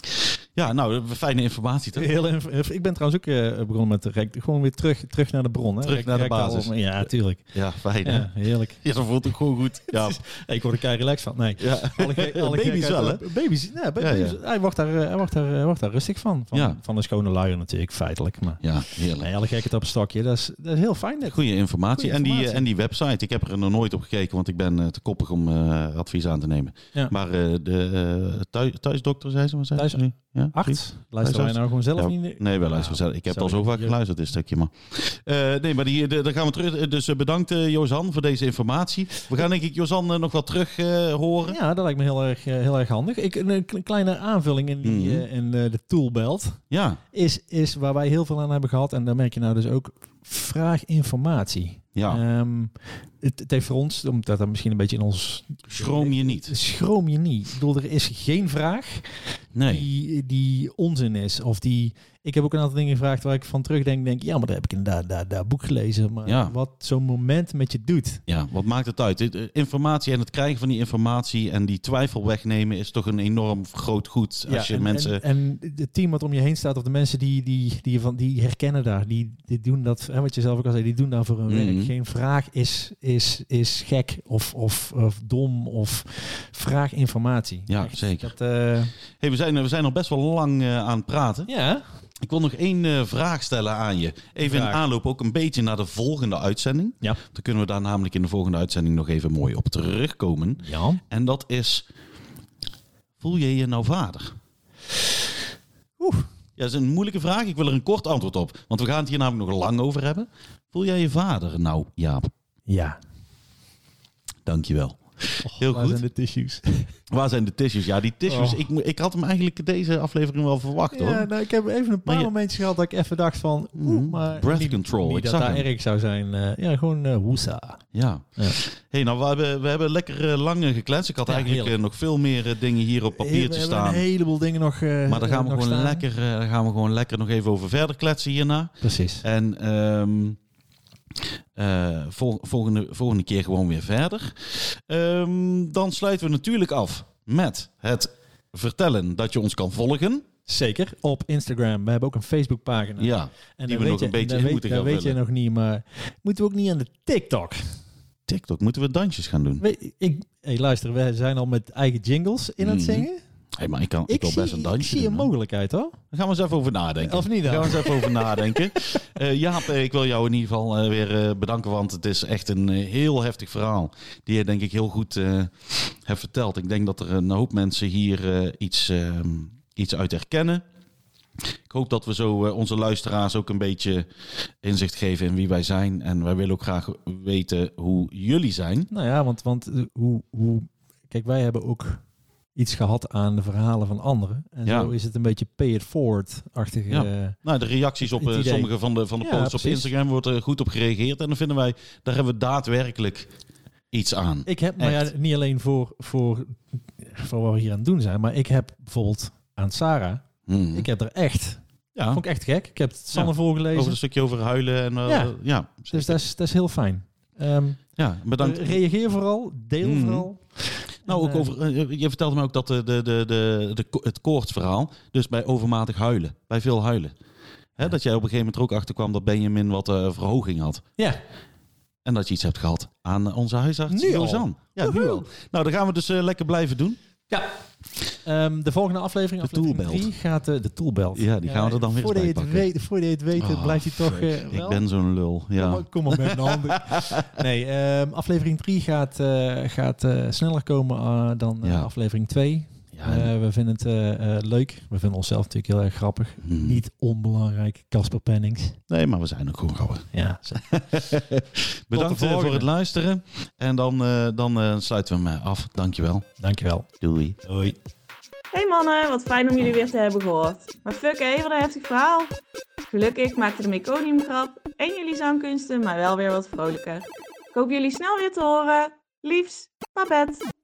Dus. Ja, nou, fijne informatie toch? Heel inf- ik ben trouwens ook uh, begonnen met de rect. Gewoon weer terug, terug naar de bron. Hè? Terug naar de basis. Om. Ja, tuurlijk. Ja, fijn. Ja, heerlijk. Ja, dat voelt ook gewoon goed. Ja. Ik word er kei relaxed van. Nee. Ja. Alle ge- alle baby's wel, hè? Baby's. Ja, baby's. Ja, ja. Hij wordt daar, hij wordt daar, hij wordt daar rustig van. Van, ja. Van de schone luier natuurlijk, feitelijk. Maar ja, heerlijk. Nee, alle gekheid op een stokje. Dat is, dat is heel fijn. Goede informatie. informatie. En die, en die website. Ik heb er nog nooit op gekeken, want ik ben te koppig om uh, advies aan te nemen. Ja. Maar uh, de uh, thuis, thuisdokter, zei ze maar. Thuis, nee. Ja. Arts? Luisteren wij nou gewoon zelf ja, niet? Nee, wij luisteren zelf. Ik heb al zo vaak geluisterd, dit stukje. Maar. Uh, nee, maar die, de, daar gaan we terug. Dus uh, bedankt, uh, Jozanne, voor deze informatie. We gaan denk ik Jozanne uh, nog wat terug uh, horen. Ja, dat lijkt me heel erg, uh, heel erg handig. Ik, een kleine aanvulling in, die, mm. uh, in uh, de toolbelt ja. is, is waar wij heel veel aan hebben gehad. En daar merk je nou dus ook, vraag informatie. Ja. Um, het, het heeft voor ons, omdat dat misschien een beetje in ons... Schroom je niet. Schroom je niet. Ik bedoel, er is geen vraag nee. die, die onzin is. Of die... Ik heb ook een aantal dingen gevraagd waar ik van terugdenk. Denk, ja, maar daar heb ik inderdaad daar, daar boek gelezen. Maar ja. Wat zo'n moment met je doet. Ja, wat maakt het uit? Informatie en het krijgen van die informatie en die twijfel wegnemen is toch een enorm groot goed. Als ja, je en, mensen... en, en het team wat om je heen staat of de mensen die, die, die, van, die herkennen daar. Die, die doen dat, hè, wat je zelf ook al zei, die doen daar voor hun mm-hmm. werk. Geen vraag is, is, is gek of, of, of dom of vraag informatie. Ja, echt, zeker. Dat, uh... hey, we, zijn, we zijn al best wel lang uh, aan het praten. Ja. Ik wil nog één uh, vraag stellen aan je. Even vraag. In aanloop ook een beetje naar de volgende uitzending. Ja. Dan kunnen we daar namelijk in de volgende uitzending nog even mooi op terugkomen. Ja. En dat is, voel je je nou vader? Oeh. Ja, dat is een moeilijke vraag. Ik wil er een kort antwoord op. Want we gaan het hier namelijk nog lang over hebben. Voel jij je vader nou, Jaap? Ja. Dankjewel. Oh, heel waar goed. Waar zijn de tissues? Waar zijn de tissues? Ja, die tissues. Oh. Ik, ik had hem eigenlijk deze aflevering wel verwacht, hoor. Ja, nou, ik heb even een paar je... momentjes gehad dat ik even dacht van... Oeh, maar breath niet, control. Niet ik dat daar erg zou zijn. Uh, ja, gewoon uh, woesa. Ja. ja. Hey, nou, we hebben, we hebben lekker uh, lang gekletst. Ik had ja, eigenlijk uh, nog veel meer uh, dingen hier op papiertje staan. We hebben een heleboel dingen nog uh, Maar daar gaan, we gewoon lekker, uh, daar gaan we gewoon lekker nog even over verder kletsen hierna. Precies. En... Um, Uh, vol- volgende, volgende keer gewoon weer verder. Um, dan sluiten we natuurlijk af met het vertellen dat je ons kan volgen. Zeker, op Instagram. We hebben ook een Facebookpagina. Ja, en die we nog je, een beetje in weet, moeten gaan vullen. Dat weet je nog niet, maar moeten we ook niet aan de TikTok? TikTok, moeten we dansjes gaan doen? We, ik, hey, luister, we zijn al met eigen jingles in mm. aan het zingen. Hey, maar ik kan ik ik zie, best een dansje. Ik zie doen, een mogelijkheid, hoor. Daar gaan we eens even over nadenken. Of niet dan? Daar gaan we eens even over nadenken. Uh, Jaap, ik wil jou in ieder geval uh, weer uh, bedanken, want het is echt een uh, heel heftig verhaal. Die je denk ik heel goed uh, hebt verteld. Ik denk dat er een hoop mensen hier uh, iets, uh, iets uit herkennen. Ik hoop dat we zo uh, onze luisteraars ook een beetje inzicht geven in wie wij zijn. En wij willen ook graag weten hoe jullie zijn. Nou ja, want, want uh, hoe, hoe... Kijk, wij hebben ook... iets gehad aan de verhalen van anderen. En ja. zo is het een beetje pay it forward-achtige... Ja. Nou, de reacties op uh, sommige van de, van de ja, posts precies. op Instagram wordt er goed op gereageerd. En dan vinden wij, daar hebben we daadwerkelijk iets aan. Ik heb, maar ja, niet alleen voor, voor, voor wat we hier aan het doen zijn, maar ik heb bijvoorbeeld aan Sarah, mm. ik heb er echt... Ja. Dat vond ik echt gek. Ik heb het Sanne ja. voorgelezen. Over een stukje over huilen. En, uh, ja. ja, dus dat is, dat is heel fijn. Um, ja, bedankt. Reageer vooral, deel mm. vooral... Nou, ook over, je vertelde me ook dat de, de, de, de, het koortsverhaal, dus bij overmatig huilen, bij veel huilen. Hè, ja. Dat jij op een gegeven moment er ook achter kwam dat Benjamin wat uh, verhoging had. Ja. En dat je iets hebt gehad aan onze huisarts. Nu Jozanne. Ja, nu al. Nou, dat gaan we dus uh, lekker blijven doen. Ja. Um, de volgende aflevering, de aflevering drie, gaat uh, de toolbel. Ja, die gaan we er dan weer voordat bij je pakken. Weet, voordat je het weet, oh, blijft hij toch... Uh, wel? Ik ben zo'n lul. Ja. Kom, kom maar met de handen. Nee, um, aflevering drie gaat, uh, gaat uh, sneller komen uh, dan uh, ja. aflevering twee. Ja, ja. Uh, we vinden het uh, uh, leuk. We vinden onszelf natuurlijk heel erg grappig. Hmm. Niet onbelangrijk, Casper Pennings. Nee, maar we zijn ook gewoon grappig. Ja. Bedankt uh, voor het luisteren. En dan, uh, dan uh, sluiten we hem af. Dankjewel. Dankjewel. Doei. Doei. Hey mannen, wat fijn om jullie weer te hebben gehoord. Maar fuck hé, wat een heftig verhaal. Gelukkig maakte de meconiumgrap en jullie zangkunsten maar wel weer wat vrolijker. Ik hoop jullie snel weer te horen. Liefs, Babette.